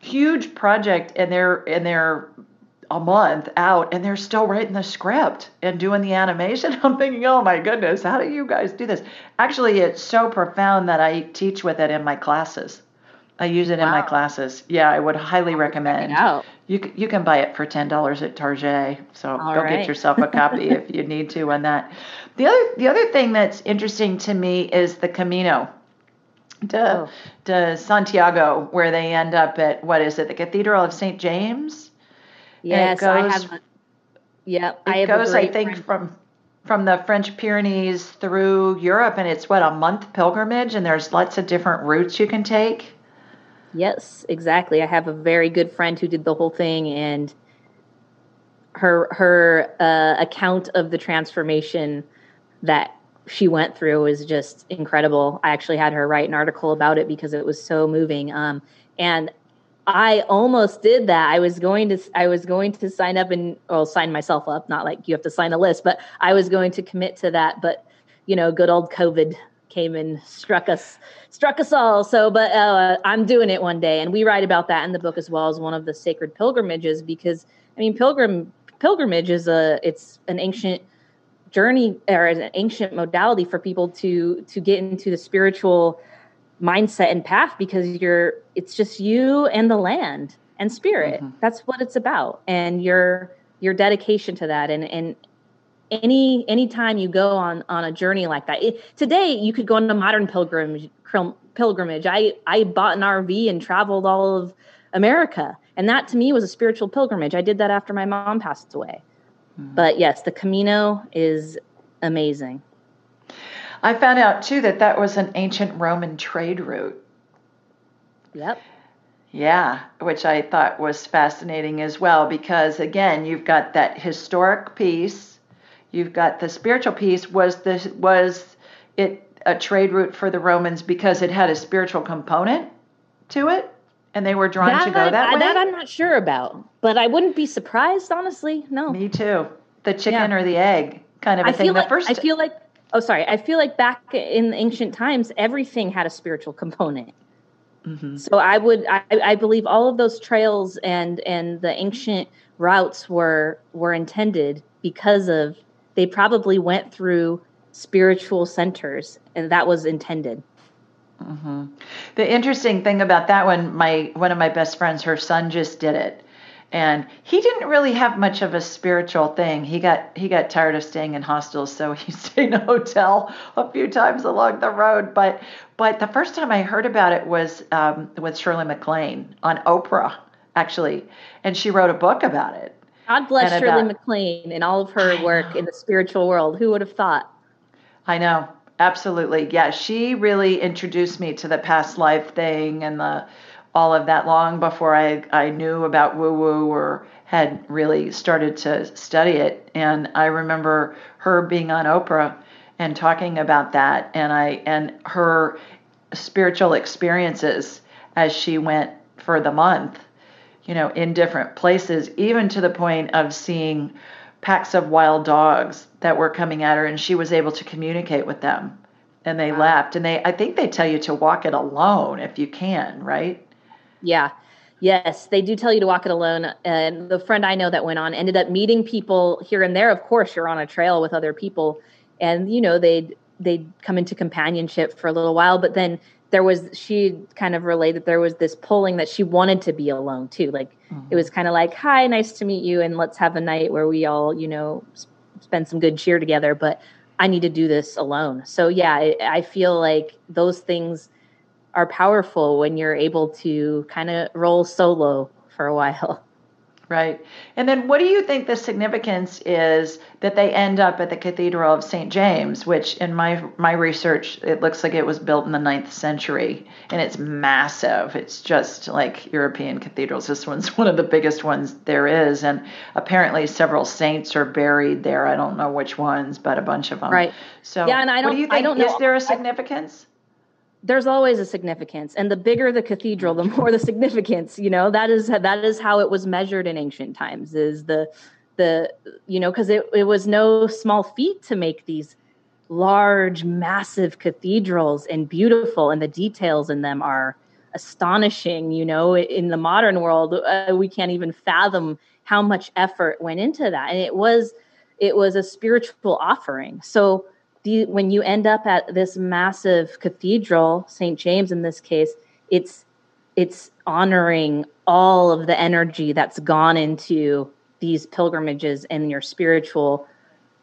huge project and they're a month out and they're still writing the script and doing the animation. I'm thinking, oh my goodness, how do you guys do this? Actually, it's so profound that I teach with it in my classes. I use it in my classes. Yeah, I would highly recommend. You can buy it for $10 at Target. So Get yourself a copy if you need to on that. The other thing that's interesting to me is the Camino de Santiago, where they end up at, what is it, the Cathedral of St. James? Yes, I have. I think, from from the French Pyrenees through Europe, and it's, what, a month pilgrimage, and there's lots of different routes you can take? Yes, exactly. I have a very good friend who did the whole thing, and her account of the transformation that she went through is just incredible. I actually had her write an article about it because it was so moving. And I almost did that. I was going to sign up and sign myself up. Not like you have to sign a list, but I was going to commit to that. But good old COVID came and struck us all. So, but I'm doing it one day, and we write about that in the book as well as one of the sacred pilgrimages. Because I mean, pilgrimage is it's an ancient journey or an ancient modality for people to get into the spiritual mindset and path, because it's just you and the land and spirit. Mm-hmm. That's what it's about. And your dedication to that. And any time you go on a journey like that, today you could go on a modern pilgrimage. I bought an RV and traveled all of America. And that to me was a spiritual pilgrimage. I did that after my mom passed away. Mm-hmm. But yes, the Camino is amazing. I found out, too, that was an ancient Roman trade route. Yep. Yeah, which I thought was fascinating as well, because, again, you've got that historic piece. You've got the spiritual piece. Was it a trade route for the Romans because it had a spiritual component to it, and they were drawn to go that way? That I'm not sure about, but I wouldn't be surprised, honestly. No. Me, too. The chicken or the egg kind of a thing. I feel like back in ancient times, everything had a spiritual component. Mm-hmm. So I believe all of those trails and the ancient routes were intended because of, they probably went through spiritual centers, and that was intended. Mm-hmm. The interesting thing about that one, one of my best friends, her son just did it. And he didn't really have much of a spiritual thing. He got tired of staying in hostels, so he stayed in a hotel a few times along the road. But the first time I heard about it was with Shirley MacLaine on Oprah, actually. And she wrote a book about it. God bless Shirley MacLaine and all of her work in the spiritual world. Who would have thought? I know. Absolutely. Yeah, she really introduced me to the past life thing and all of that long before I knew about woo-woo or had really started to study it. And I remember her being on Oprah and talking about that and her spiritual experiences as she went for the month, in different places, even to the point of seeing packs of wild dogs that were coming at her, and she was able to communicate with them. And they left. And I think they tell you to walk it alone if you can, right? Yeah. Yes, they do tell you to walk it alone. And the friend I know that went on ended up meeting people here and there. Of course, you're on a trail with other people, and they'd come into companionship for a little while, but then she kind of relayed that there was this pulling that she wanted to be alone too. Like mm-hmm. It was kind of like, hi, nice to meet you. And let's have a night where we all, spend some good cheer together, but I need to do this alone. So yeah, I feel like those things are powerful when you're able to kind of roll solo for a while. Right. And then what do you think the significance is that they end up at the Cathedral of St. James, which in my research, it looks like it was built in the 9th century, and it's massive. It's just like European cathedrals. This one's one of the biggest ones there is. And apparently several saints are buried there. I don't know which ones, but a bunch of them. Right. So yeah, and I don't know. Is there a significance? There's always a significance, and the bigger the cathedral, the more the significance, that is how it was measured in ancient times, is because it was no small feat to make these large, massive cathedrals, and beautiful, and the details in them are astonishing. In the modern world, we can't even fathom how much effort went into that. And it was a spiritual offering. So when you end up at this massive cathedral, St. James in this case, it's honoring all of the energy that's gone into these pilgrimages and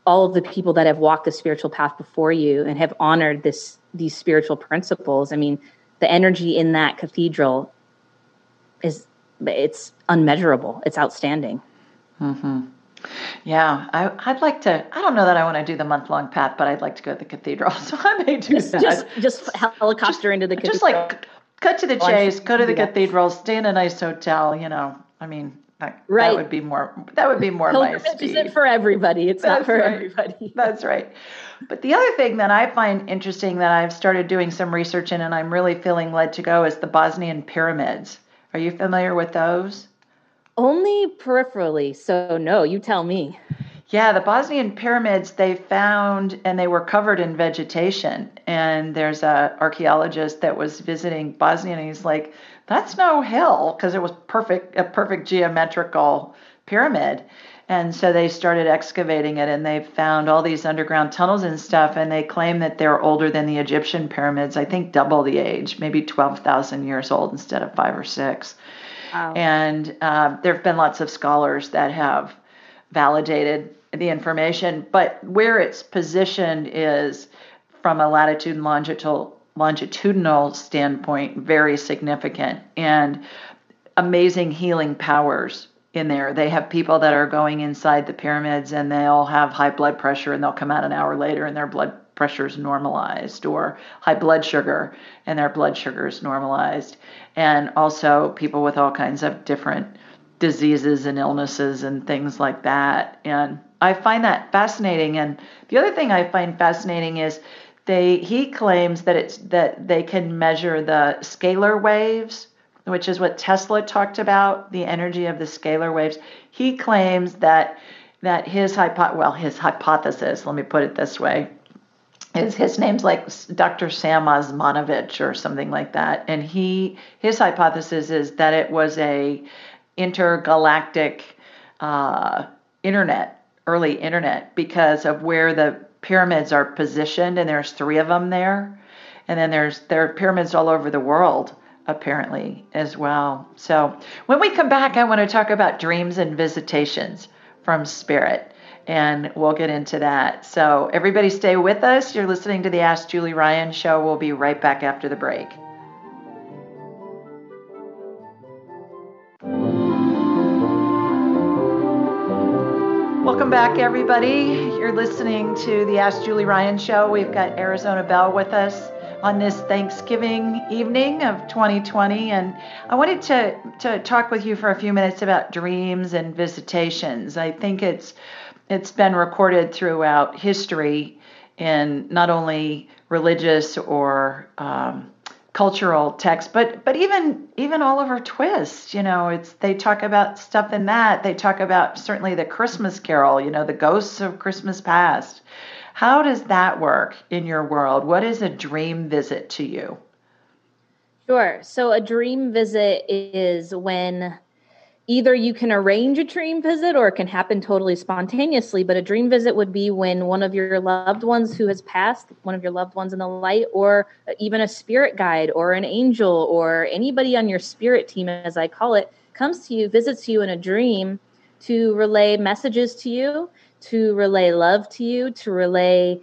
all of the people that have walked the spiritual path before you and have honored these spiritual principles. I mean, the energy in that cathedral is unmeasurable. It's outstanding. Mm-hmm. Yeah, I'd like to. I don't know that I want to do the month-long path, but I'd like to go to the cathedral, so I may do that. Just helicopter into the cathedral. Just like cut to the chase, go to the cathedral, stay in a nice hotel. You know, I mean, that would be more. That would be more my speed. It isn't for everybody. It's not for everybody. That's right. But the other thing that I find interesting that I've started doing some research in, and I'm really feeling led to go, is the Bosnian pyramids. Are you familiar with those? Only peripherally, so no, you tell me. Yeah, the Bosnian pyramids, they found, and they were covered in vegetation. And there's an archaeologist that was visiting Bosnia, and he's like, that's no hill, because it was a perfect geometrical pyramid. And so they started excavating it, and they found all these underground tunnels and stuff, and they claim that they're older than the Egyptian pyramids, I think double the age, maybe 12,000 years old instead of 5 or 6. Wow. And there have been lots of scholars that have validated the information, but where it's positioned is, from a latitude and longitudinal standpoint, very significant, and amazing healing powers in there. They have people that are going inside the pyramids, and they'll have high blood pressure, and they'll come out an hour later, and their blood pressure's normalized, or high blood sugar, and their blood sugar is normalized. And also people with all kinds of different diseases and illnesses and things like that. And I find that fascinating. And the other thing I find fascinating is he claims that they can measure the scalar waves, which is what Tesla talked about, the energy of the scalar waves. He claims that his hypothesis, let me put it this way, his name's like Dr. Sam Osmanovic or something like that. And his hypothesis is that it was a intergalactic early internet, because of where the pyramids are positioned. And there's 3 of them there. And then there are pyramids all over the world, apparently, as well. So when we come back, I want to talk about dreams and visitations from spirit. And we'll get into that. So everybody stay with us. You're listening to the Ask Julie Ryan Show. We'll be right back after the break. Welcome back, everybody. You're listening to the Ask Julie Ryan Show. We've got Arizona Bell with us on this Thanksgiving evening of 2020. And I wanted to talk with you for a few minutes about dreams and visitations. I think it's been recorded throughout history in not only religious or cultural texts, but even Oliver Twist. You know, they talk about stuff in that. They talk about certainly the Christmas Carol, you know, the ghosts of Christmas past. How does that work in your world? What is a dream visit to you? Sure. So a dream visit is when either you can arrange a dream visit or it can happen totally spontaneously, but a dream visit would be when one of your loved ones who has passed, one of your loved ones in the light, or even a spirit guide or an angel or anybody on your spirit team, as I call it, comes to you, visits you in a dream to relay messages to you, to relay love to you, to relay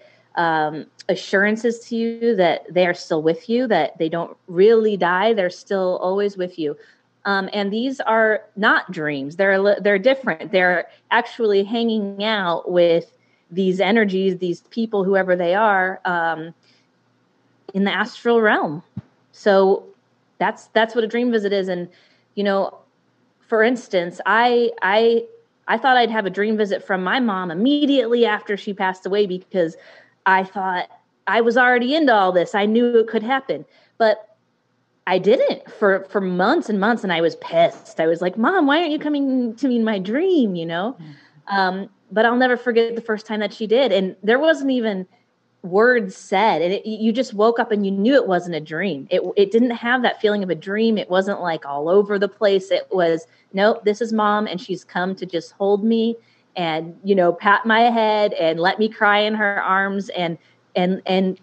assurances to you that they are still with you, that they don't really die, they're still always with you. And these are not dreams. They're different. They're actually hanging out with these energies, these people, whoever they are, in the astral realm. So that's what a dream visit is. And, you know, for instance, I thought I'd have a dream visit from my mom immediately after she passed away, because I thought I was already into all this. I knew it could happen. But I didn't for months and months, and I was pissed. I was like, Mom, why aren't you coming to me in my dream, you know? But I'll never forget the first time that she did. And there wasn't even words said. And you just woke up and you knew it wasn't a dream. It didn't have that feeling of a dream. It wasn't like all over the place. It was, nope, this is Mom, and she's come to just hold me and, you know, pat my head and let me cry in her arms and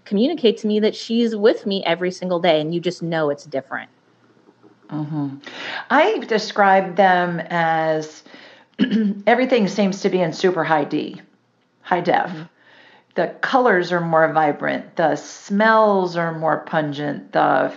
communicate to me that she's with me every single day. And you just know it's different. Mm-hmm. I describe them as everything seems to be in super high def. Mm-hmm. The colors are more vibrant. The smells are more pungent. The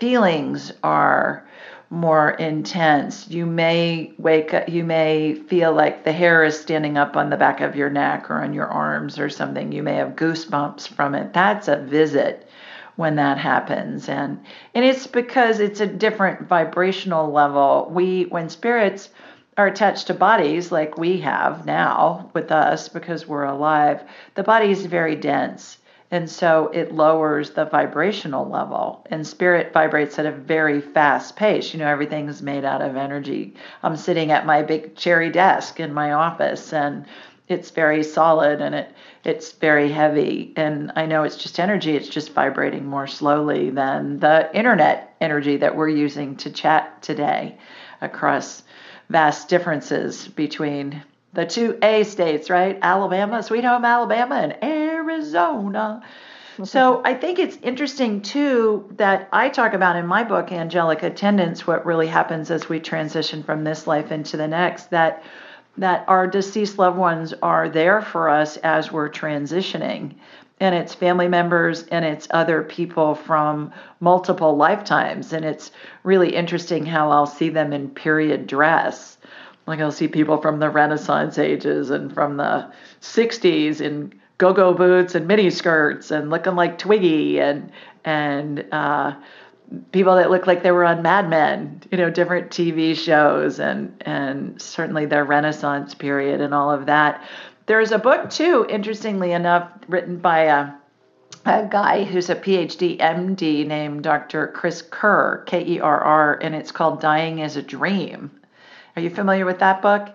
feelings are more intense. You may wake up, you may feel like the hair is standing up on the back of your neck or on your arms or something. You may have goosebumps from it. That's a visit when that happens. And it's because it's a different vibrational level. When spirits are attached to bodies like we have now with us because we're alive, the body is very dense. And so it lowers the vibrational level, and spirit vibrates at a very fast pace. You know, everything's made out of energy. I'm sitting at my big cherry desk in my office, and it's very solid, and it's very heavy. And I know it's just energy. It's just vibrating more slowly than the internet energy that we're using to chat today across vast differences between the two A states, right? Alabama, Sweet Home Alabama, and Arizona. So I think it's interesting, too, that I talk about in my book, Angelic Attendance, what really happens as we transition from this life into the next, that our deceased loved ones are there for us as we're transitioning. And it's family members, and it's other people from multiple lifetimes. And it's really interesting how I'll see them in period dress. Like I'll see people from the Renaissance ages and from the 60s in go-go boots and mini skirts and looking like Twiggy and people that look like they were on Mad Men, you know, different TV shows and certainly their Renaissance period and all of that. There's a book, too, interestingly enough, written by a guy who's a PhD MD named Dr. Chris Kerr, Kerr, and it's called Dying is a Dream. Are you familiar with that book?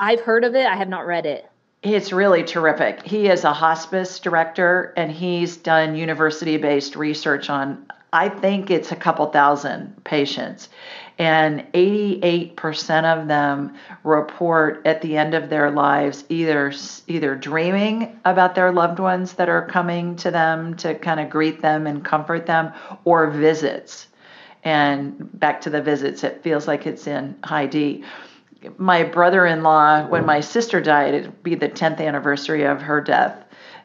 I've heard of it. I have not read it. It's really terrific. He is a hospice director, and he's done university-based research on, I think it's a couple thousand patients. And 88% of them report at the end of their lives either dreaming about their loved ones that are coming to them to kind of greet them and comfort them, or visits. And back to the visits, it feels like it's in high D. My brother-in-law, when my sister died, it would be the 10th anniversary of her death.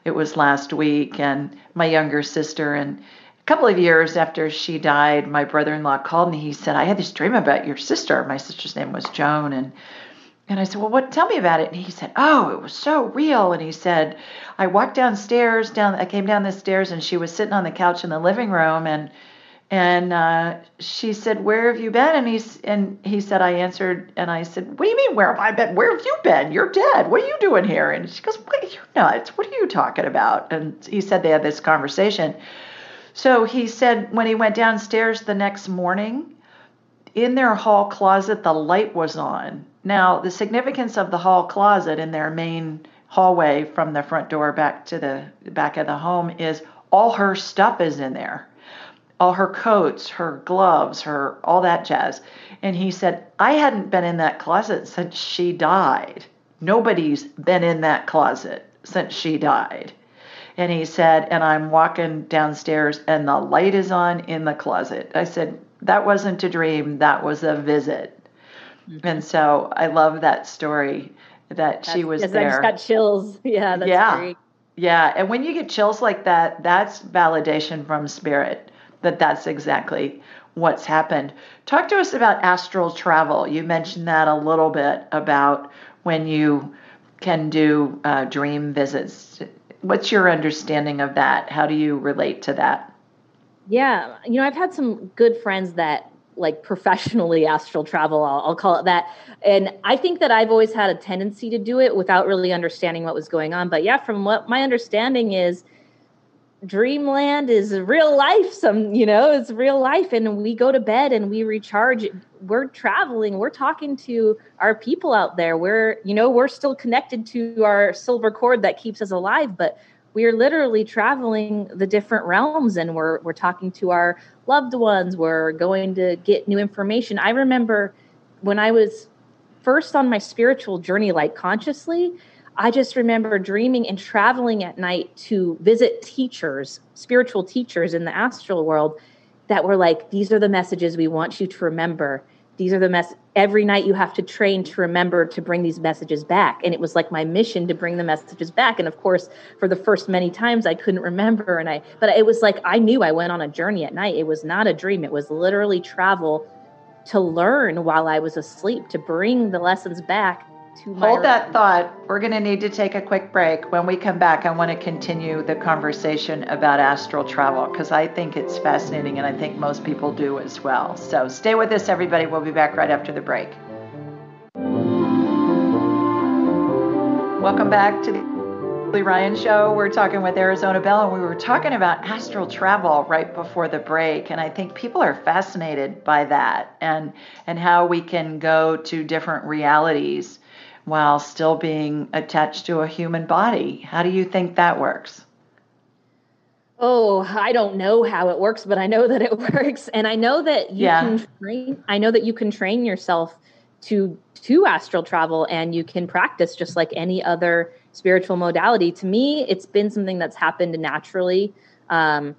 It was last week, and my younger sister. And a couple of years after she died, my brother-in-law called, and he said, I had this dream about your sister. My sister's name was Joan. And I said, well, tell me about it. And he said, oh, it was so real. And he said, I walked downstairs, I came down the stairs, and she was sitting on the couch in the living room, and she said, where have you been? And he said, I answered, and I said, what do you mean, where have I been? Where have you been? You're dead. What are you doing here? And she goes, wait, you're nuts. What are you talking about? And he said they had this conversation. So he said when he went downstairs the next morning, in their hall closet, the light was on. Now, the significance of the hall closet in their main hallway from the front door back to the back of the home is all her stuff is in there. All her coats, her gloves, her all that jazz. And he said, I hadn't been in that closet since she died. Nobody's been in that closet since she died. And he said, and I'm walking downstairs and the light is on in the closet. I said, that wasn't a dream. That was a visit. Mm-hmm. And so I love that story that she was there. I just got chills. Yeah, that's great. Yeah, and when you get chills like that, that's validation from spirit. That's exactly what's happened. Talk to us about astral travel. You mentioned that a little bit about when you can do dream visits. What's your understanding of that? How do you relate to that? Yeah. You know, I've had some good friends that like professionally astral travel, I'll call it that. And I think that I've always had a tendency to do it without really understanding what was going on. But yeah, from what my understanding is, dreamland is real life. It's real life. And we go to bed and we recharge. We're traveling. We're talking to our people out there. We're still connected to our silver cord that keeps us alive, but we're literally traveling the different realms, and we're talking to our loved ones. We're going to get new information. I remember when I was first on my spiritual journey, like consciously, I just remember dreaming and traveling at night to visit teachers, spiritual teachers in the astral world that were like, these are the messages we want you to remember. These are the every night you have to train to remember to bring these messages back. And it was like my mission to bring the messages back. And of course, for the first many times I couldn't remember. But it was like, I knew I went on a journey at night. It was not a dream. It was literally travel to learn while I was asleep, to bring the lessons back to my life. Hold that thought. We're going to need to take a quick break. When we come back, I want to continue the conversation about astral travel, because I think it's fascinating, and I think most people do as well. So stay with us, everybody. We'll be back right after the break. Welcome back to the Julie Ryan Show. We're talking with Arizona Bell, and we were talking about astral travel right before the break. And I think people are fascinated by that, and how we can go to different realities while still being attached to a human body. How do you think that works? Oh, I don't know how it works, but I know that it works, and I know that you can train. I know that you can train yourself to astral travel, and you can practice just like any other spiritual modality. To me, it's been something that's happened naturally. And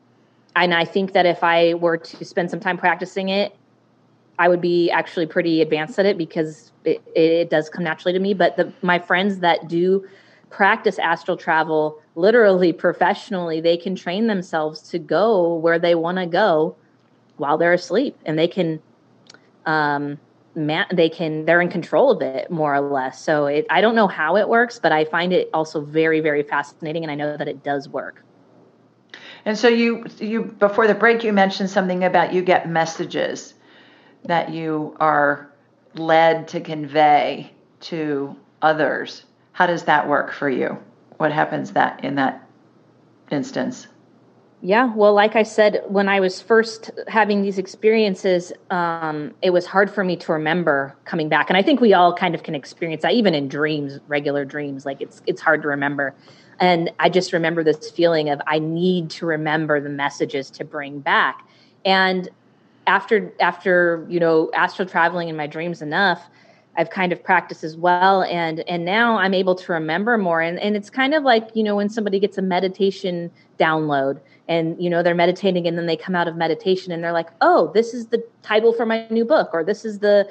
I think that if I were to spend some time practicing it, I would be actually pretty advanced at it, because it does come naturally to me. But my friends that do practice astral travel, literally professionally, they can train themselves to go where they want to go while they're asleep, and they can, they're in control of it more or less. So I don't know how it works, but I find it also very, very fascinating. And I know that it does work. And so you before the break, you mentioned something about you get messages that you are led to convey to others. How does that work for you? What happens in that instance? Yeah, well, like I said, when I was first having these experiences, it was hard for me to remember coming back. And I think we all kind of can experience that, even in dreams, regular dreams. Like it's hard to remember. And I just remember this feeling of I need to remember the messages to bring back. And after astral traveling in my dreams enough, I've kind of practiced as well. And now I'm able to remember more. And it's kind of like, when somebody gets a meditation download and, they're meditating and then they come out of meditation and they're like, oh, this is the title for my new book, or this is the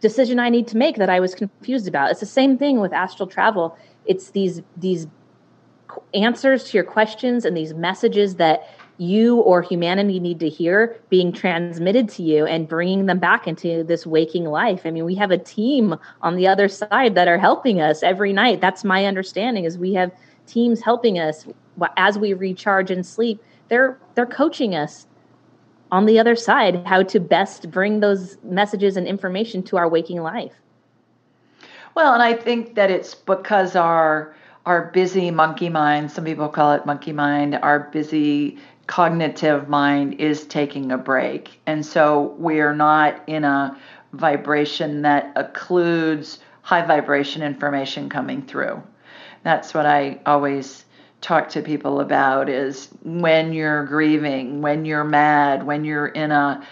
decision I need to make that I was confused about. It's the same thing with astral travel. It's these answers to your questions and these messages that you or humanity need to hear being transmitted to you and bringing them back into this waking life. I mean, we have a team on the other side that are helping us every night. That's my understanding, is we have teams helping us as we recharge and sleep. They're coaching us on the other side how to best bring those messages and information to our waking life. Well, and I think that it's because our busy monkey mind, some people call it monkey mind, our busy cognitive mind is taking a break. And so we're not in a vibration that occludes high vibration information coming through. That's what I always talk to people about, is when you're grieving, when you're mad, when you're in a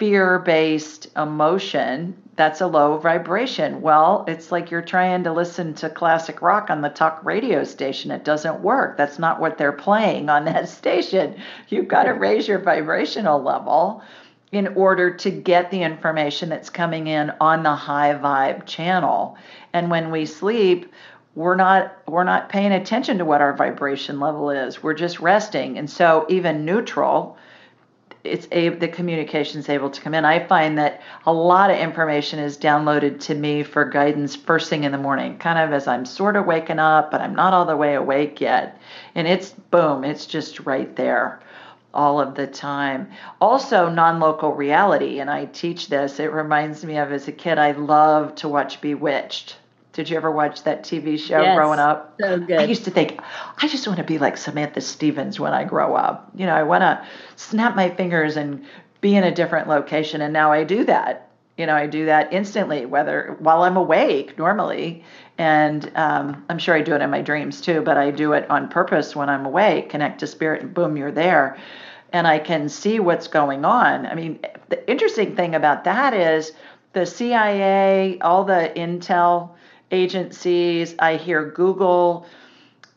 fear-based emotion, that's a low vibration. Well, it's like you're trying to listen to classic rock on the talk radio station. It doesn't work. That's not what they're playing on that station. You've got to raise your vibrational level in order to get the information that's coming in on the high vibe channel. And when we sleep, we're not paying attention to what our vibration level is. We're just resting. And so even neutral, the communication's able to come in. I find that a lot of information is downloaded to me for guidance first thing in the morning, kind of as I'm sort of waking up, but I'm not all the way awake yet. And it's boom, it's just right there all of the time. Also, non-local reality, and I teach this. It reminds me of, as a kid, I loved to watch Bewitched. Did you ever watch that TV show growing up? So good. I used to think, I just want to be like Samantha Stevens when I grow up. I want to snap my fingers and be in a different location. And now I do that. I do that instantly, while I'm awake normally. And I'm sure I do it in my dreams too, but I do it on purpose when I'm awake. Connect to spirit and boom, you're there. And I can see what's going on. I mean, the interesting thing about that is the CIA, all the intel agencies, I hear Google,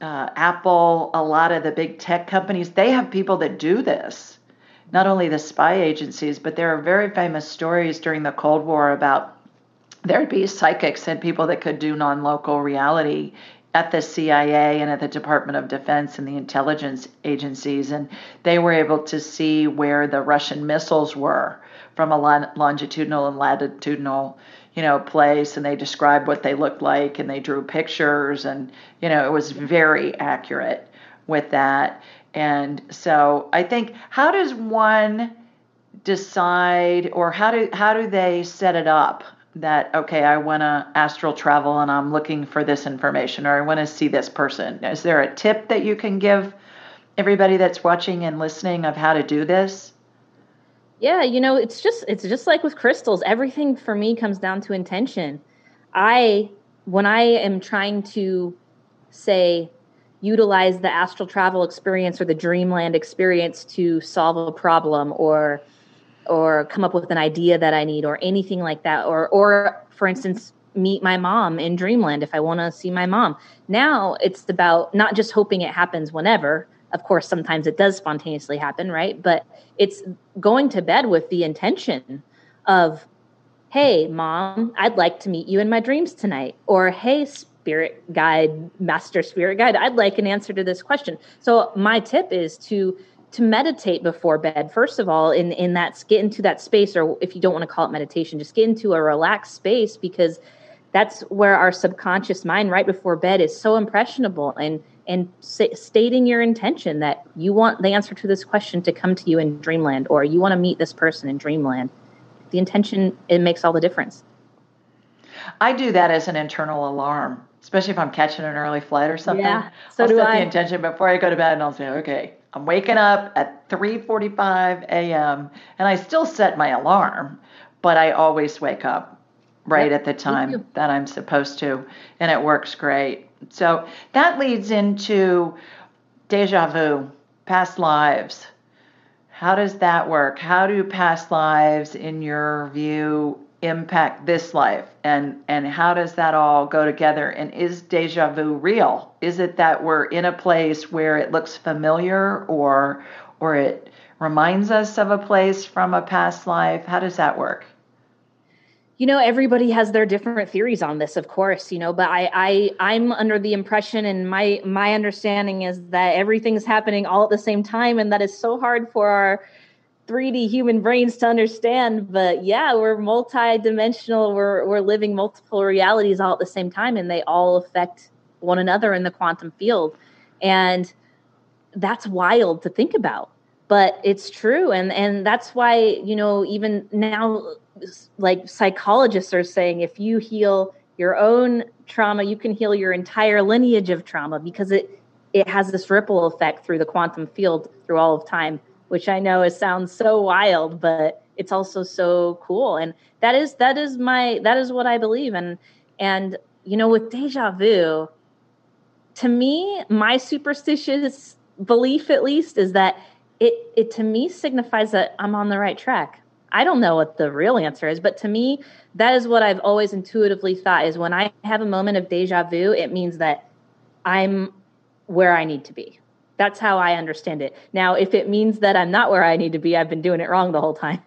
Apple, a lot of the big tech companies, they have people that do this. Not only the spy agencies, but there are very famous stories during the Cold War about there'd be psychics and people that could do non-local reality at the CIA and at the Department of Defense and the intelligence agencies. And they were able to see where the Russian missiles were from a longitudinal and latitudinal, place, and they described what they looked like, and they drew pictures, and, it was very accurate with that. And so I think, how does one decide, or how do they set it up that, okay, I want to astral travel and I'm looking for this information, or I want to see this person? Is there a tip that you can give everybody that's watching and listening of how to do this? Yeah, it's just like with crystals, everything for me comes down to intention. When I am trying to, say, utilize the astral travel experience or the dreamland experience to solve a problem or come up with an idea that I need or anything like that, or for instance, meet my mom in dreamland if I want to see my mom. Now it's about not just hoping it happens whenever. Of course, sometimes it does spontaneously happen, right? But it's going to bed with the intention of, hey, Mom, I'd like to meet you in my dreams tonight. Or, hey, Spirit Guide, Master Spirit Guide, I'd like an answer to this question. So my tip is to meditate before bed, first of all, get into that space, or if you don't want to call it meditation, just get into a relaxed space, because that's where our subconscious mind right before bed is so impressionable. And stating your intention that you want the answer to this question to come to you in dreamland, or you want to meet this person in dreamland. The intention, it makes all the difference. I do that as an internal alarm, especially if I'm catching an early flight or something. Yeah, so I'll set the intention before I go to bed, and I'll say, okay, I'm waking up at 3:45 a.m. and I still set my alarm, but I always wake up right at the time that I'm supposed to, and it works great. So that leads into deja vu, past lives. How does that work? How do past lives, in your view, impact this life? And how does that all go together? And is deja vu real? Is it that we're in a place where it looks familiar, or it reminds us of a place from a past life? How does that work? Everybody has their different theories on this, of course, but I'm under the impression, and my understanding is that everything's happening all at the same time, and that is so hard for our 3D human brains to understand. But yeah, we're multidimensional, we're living multiple realities all at the same time, and they all affect one another in the quantum field. And that's wild to think about, but it's true. And that's why, even now, like, psychologists are saying, if you heal your own trauma, you can heal your entire lineage of trauma, because it has this ripple effect through the quantum field through all of time, which I know sounds so wild, but it's also so cool. And that is what I believe. And with deja vu, to me, my superstitious belief, at least, is that it to me signifies that I'm on the right track. I don't know what the real answer is, but to me, that is what I've always intuitively thought, is when I have a moment of deja vu, it means that I'm where I need to be. That's how I understand it. Now, if it means that I'm not where I need to be, I've been doing it wrong the whole time.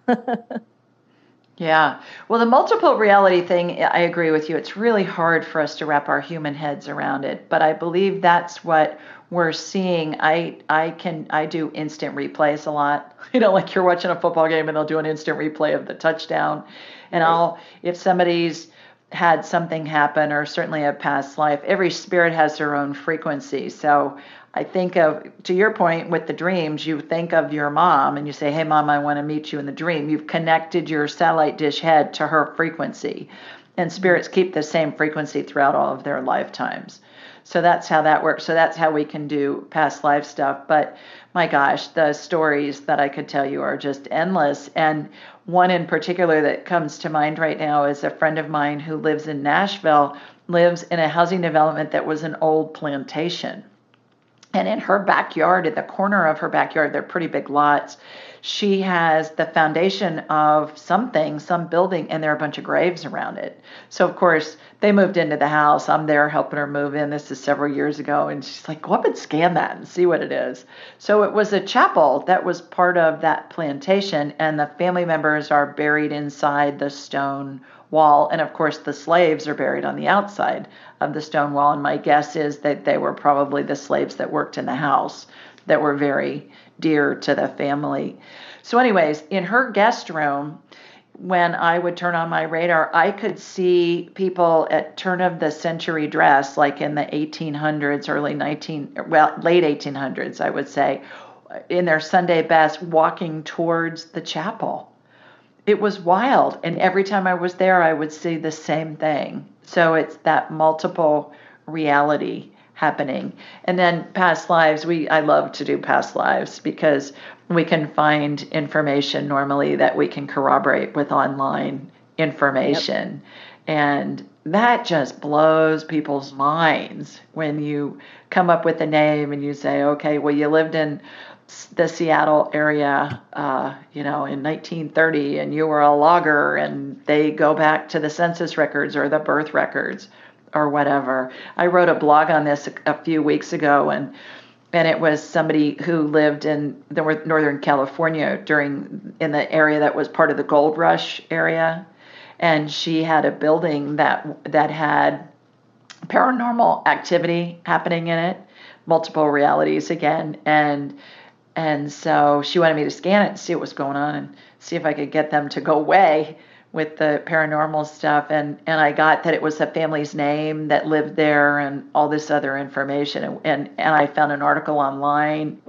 Yeah. Well, the multiple reality thing, I agree with you. It's really hard for us to wrap our human heads around it, but I believe that's what we're seeing. I do instant replays a lot. Like you're watching a football game and they'll do an instant replay of the touchdown. And right. If somebody's had something happen, or certainly a past life, every spirit has their own frequency. So I think of, to your point with the dreams, you think of your mom and you say, hey, Mom, I want to meet you in the dream. You've connected your satellite dish head to her frequency, and spirits keep the same frequency throughout all of their lifetimes. So that's how that works. So that's how we can do past life stuff. But my gosh, the stories that I could tell you are just endless. And one in particular that comes to mind right now is a friend of mine who lives in Nashville, lives in a housing development that was an old plantation. And in her backyard, at the corner of her backyard, they're pretty big lots, she has the foundation of something, some building, and there are a bunch of graves around it. So, of course, they moved into the house. I'm there helping her move in. This is several years ago. And she's like, go up and scan that and see what it is. So it was a chapel that was part of that plantation, and the family members are buried inside the stone wall. And, of course, the slaves are buried on the outside of the stone wall. And my guess is that they were probably the slaves that worked in the house that were very dear to the family. So anyways, in her guest room, when I would turn on my radar, I could see people at turn of the century dressed like in the 1800s, late 1800s, I would say, in their Sunday best, walking towards the chapel. It was wild. And every time I was there, I would see the same thing. So it's that multiple reality happening. And then past lives, I love to do past lives because we can find information normally that we can corroborate with online information. Yep. And that just blows people's minds when you come up with a name and you say, okay, well, you lived in the Seattle area, in 1930 and you were a logger, and they go back to the census records or the birth records or whatever. I wrote a blog on this a few weeks ago, and it was somebody who lived in Northern California in the area that was part of the gold rush area. And she had a building that had paranormal activity happening in it, multiple realities again. And so she wanted me to scan it and see what was going on and see if I could get them to go away with the paranormal stuff. And I got that it was a family's name that lived there and all this other information. And I found an article online.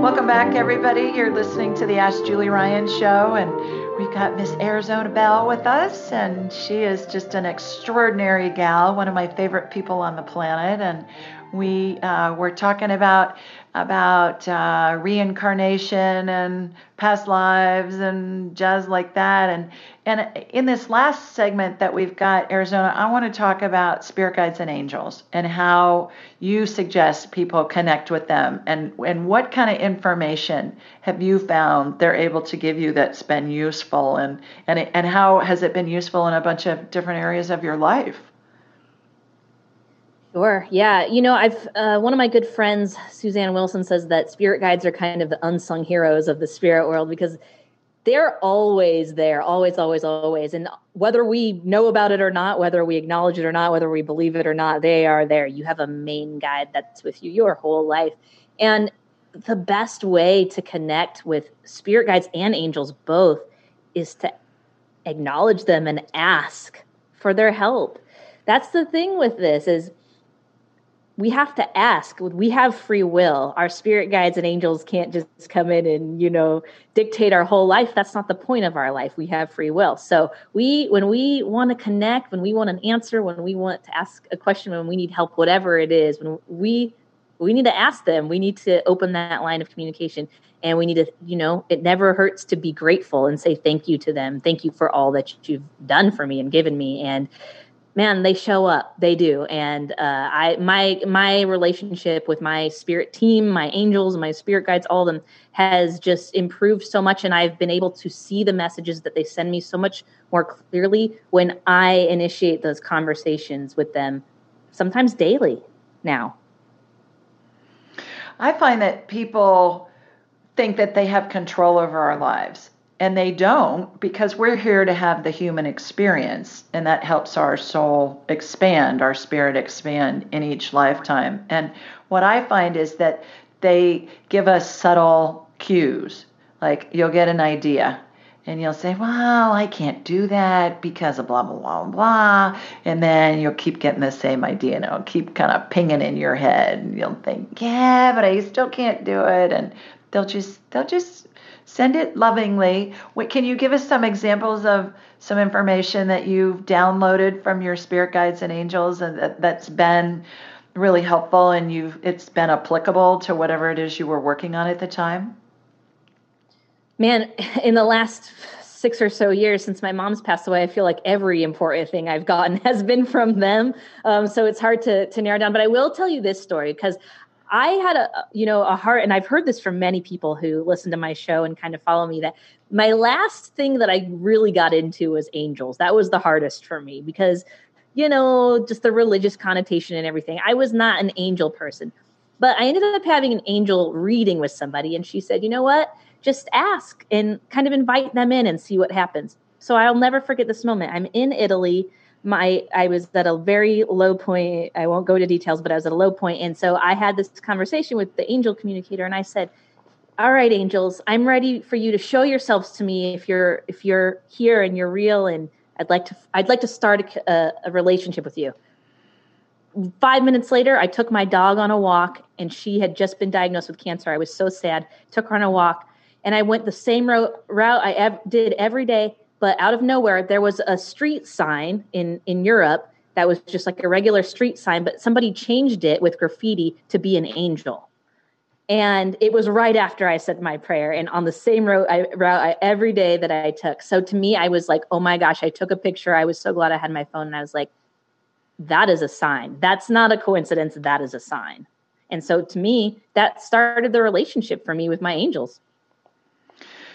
Welcome back, everybody. You're listening to the Ask Julie Ryan Show. And we've got Miss Arizona Bell with us. And she is just an extraordinary gal, one of my favorite people on the planet. And we were talking about reincarnation and past lives and jazz like that. And in this last segment that we've got, Arizona, I want to talk about spirit guides and angels and how you suggest people connect with them, and what kind of information have you found they're able to give you that's been useful, and how has it been useful in a bunch of different areas of your life? Sure. Yeah. I've one of my good friends, Suzanne Wilson, says that spirit guides are kind of the unsung heroes of the spirit world because they're always there, always, always, always. And whether we know about it or not, whether we acknowledge it or not, whether we believe it or not, they are there. You have a main guide that's with you your whole life. And the best way to connect with spirit guides and angels both is to acknowledge them and ask for their help. That's the thing with this is, we have to ask. We have free will. Our spirit guides and angels can't just come in and, dictate our whole life. That's not the point of our life. We have free will. So when we want to connect, when we want an answer, when we want to ask a question, when we need help, whatever it is, when we need to ask them, we need to open that line of communication, and we need to, it never hurts to be grateful and say thank you to them. Thank you for all that you've done for me and given me. And man, they show up. They do. And my relationship with my spirit team, my angels, my spirit guides, all of them has just improved so much. And I've been able to see the messages that they send me so much more clearly when I initiate those conversations with them, sometimes daily now. I find that people think that they have control over our lives. And they don't, because we're here to have the human experience, and that helps our soul expand, our spirit expand in each lifetime. And what I find is that they give us subtle cues, like you'll get an idea and you'll say, well, I can't do that because of blah, blah, blah, blah. And then you'll keep getting the same idea and it'll keep kind of pinging in your head. And you'll think, yeah, but I still can't do it. And they'll just send it lovingly. Can you give us some examples of some information that you've downloaded from your spirit guides and angels and that's been really helpful and it's been applicable to whatever it is you were working on at the time? Man, in the last 6 or so years since my mom's passed away, I feel like every important thing I've gotten has been from them. So it's hard to narrow down. But I will tell you this story because I had a heart, and I've heard this from many people who listen to my show and kind of follow me, that my last thing that I really got into was angels. That was the hardest for me because, just the religious connotation and everything. I was not an angel person, but I ended up having an angel reading with somebody, and she said, you know what, just ask and kind of invite them in and see what happens. So I'll never forget this moment. I'm in Italy. I was at a very low point. I won't go to details, but I was at a low point. And so I had this conversation with the angel communicator, and I said, All right, angels, I'm ready for you to show yourselves to me if you're here and you're real, and I'd like to start a relationship with you. 5 minutes later, I took my dog on a walk, and she had just been diagnosed with cancer. I was so sad. Took her on a walk, and I went the same route I did every day, but out of nowhere, there was a street sign in Europe that was just like a regular street sign, but somebody changed it with graffiti to be an angel. And it was right after I said my prayer and on the same route every day that I took. So to me, I was like, oh my gosh, I took a picture. I was so glad I had my phone. And I was like, that is a sign. That's not a coincidence. That is a sign. And so to me, that started the relationship for me with my angels.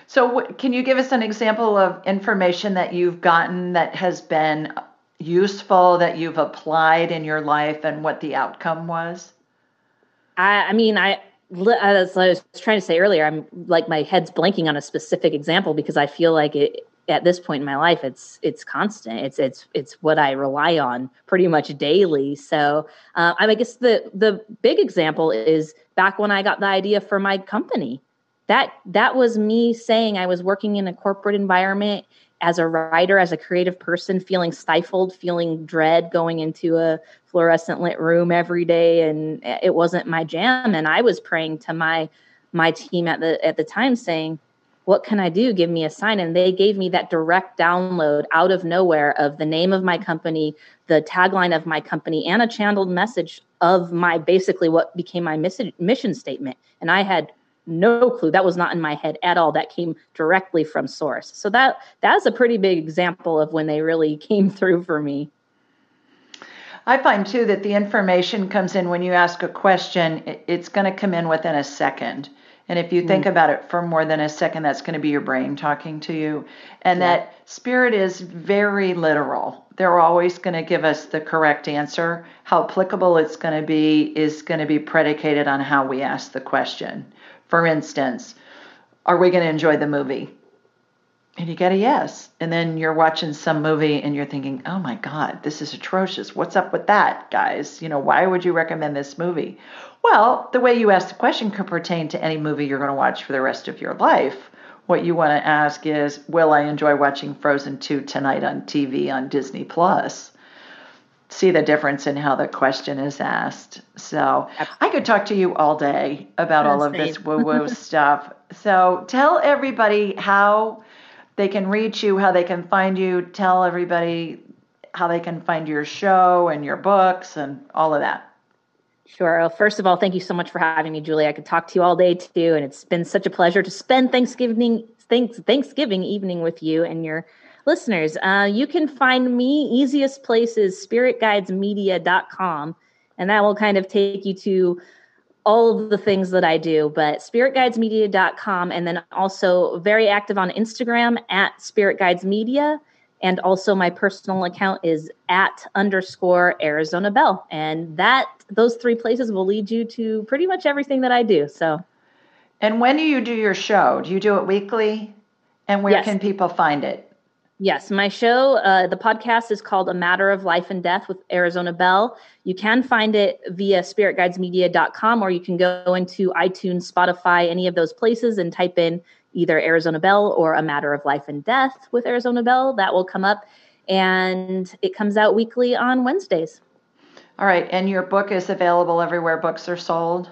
So can you give us an example of information that you've gotten that has been useful, that you've applied in your life, and what the outcome was? As I was trying to say earlier, I'm like, my head's blanking on a specific example because I feel like it, at this point in my life, it's constant. It's what I rely on pretty much daily. So I guess the big example is back when I got the idea for my company. That was me saying I was working in a corporate environment as a writer, as a creative person, feeling stifled, feeling dread, going into a fluorescent lit room every day, and it wasn't my jam. And I was praying to my team at the time, saying, "What can I do? Give me a sign." And they gave me that direct download out of nowhere of the name of my company, the tagline of my company, and a channeled message of my basically what became my mission statement. And I had no clue. That was not in my head at all. That came directly from source. So that's a pretty big example of when they really came through for me. I find too that the information comes in when you ask a question, it's going to come in within a second. And if you think about it for more than a second, that's going to be your brain talking to you. And that spirit is very literal. They're always going to give us the correct answer. How applicable it's going to be is going to be predicated on how we ask the question. For instance, are we going to enjoy the movie? And you get a yes. And then you're watching some movie and you're thinking, oh my God, this is atrocious. What's up with that, guys? You know, why would you recommend this movie? Well, the way you ask the question could pertain to any movie you're going to watch for the rest of your life. What you want to ask is, will I enjoy watching Frozen 2 tonight on TV on Disney Plus? See the difference in how the question is asked. So I could talk to you all day about all of this woo-woo stuff. So tell everybody how they can reach you, how they can find you. Tell everybody how they can find your show and your books and all of that. Sure. Well, first of all, thank you so much for having me, Julie. I could talk to you all day too. And it's been such a pleasure to spend Thanksgiving evening with you and your listeners. You can find me, easiest place is spiritguidesmedia.com, and that will kind of take you to all of the things that I do, but spiritguidesmedia.com, and then also very active on Instagram at spiritguidesmedia, and also my personal account is @_ArizonaBell, and those three places will lead you to pretty much everything that I do. So, and when do you do your show? Do you do it weekly? And where can people find it? Yes, my show, the podcast is called A Matter of Life and Death with Arizona Bell. You can find it via spiritguidesmedia.com, or you can go into iTunes, Spotify, any of those places and type in either Arizona Bell or A Matter of Life and Death with Arizona Bell. That will come up, and it comes out weekly on Wednesdays. All right, and your book is available everywhere books are sold?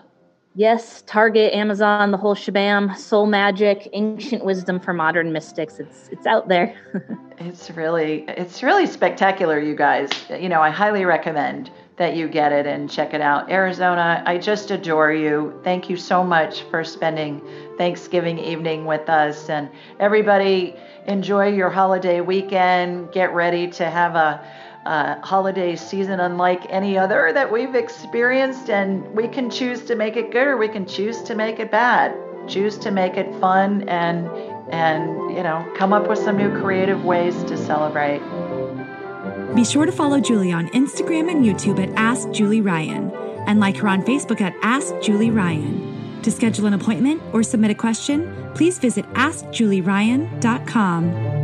Yes, Target, Amazon, the whole shebang, Soul Magic, Ancient Wisdom for Modern Mystics. It's out there. It's really spectacular, you guys. You know, I highly recommend that you get it and check it out. Arizona, I just adore you. Thank you so much for spending Thanksgiving evening with us. And everybody, enjoy your holiday weekend. Get ready to have a holiday season unlike any other that we've experienced, and we can choose to make it good or we can choose to make it bad. Choose to make it fun and you know, come up with some new creative ways to celebrate. Be sure to follow Julie on Instagram and YouTube at Ask Julie Ryan, and like her on Facebook at Ask Julie Ryan. To schedule an appointment or submit a question, please visit askjulieryan.com.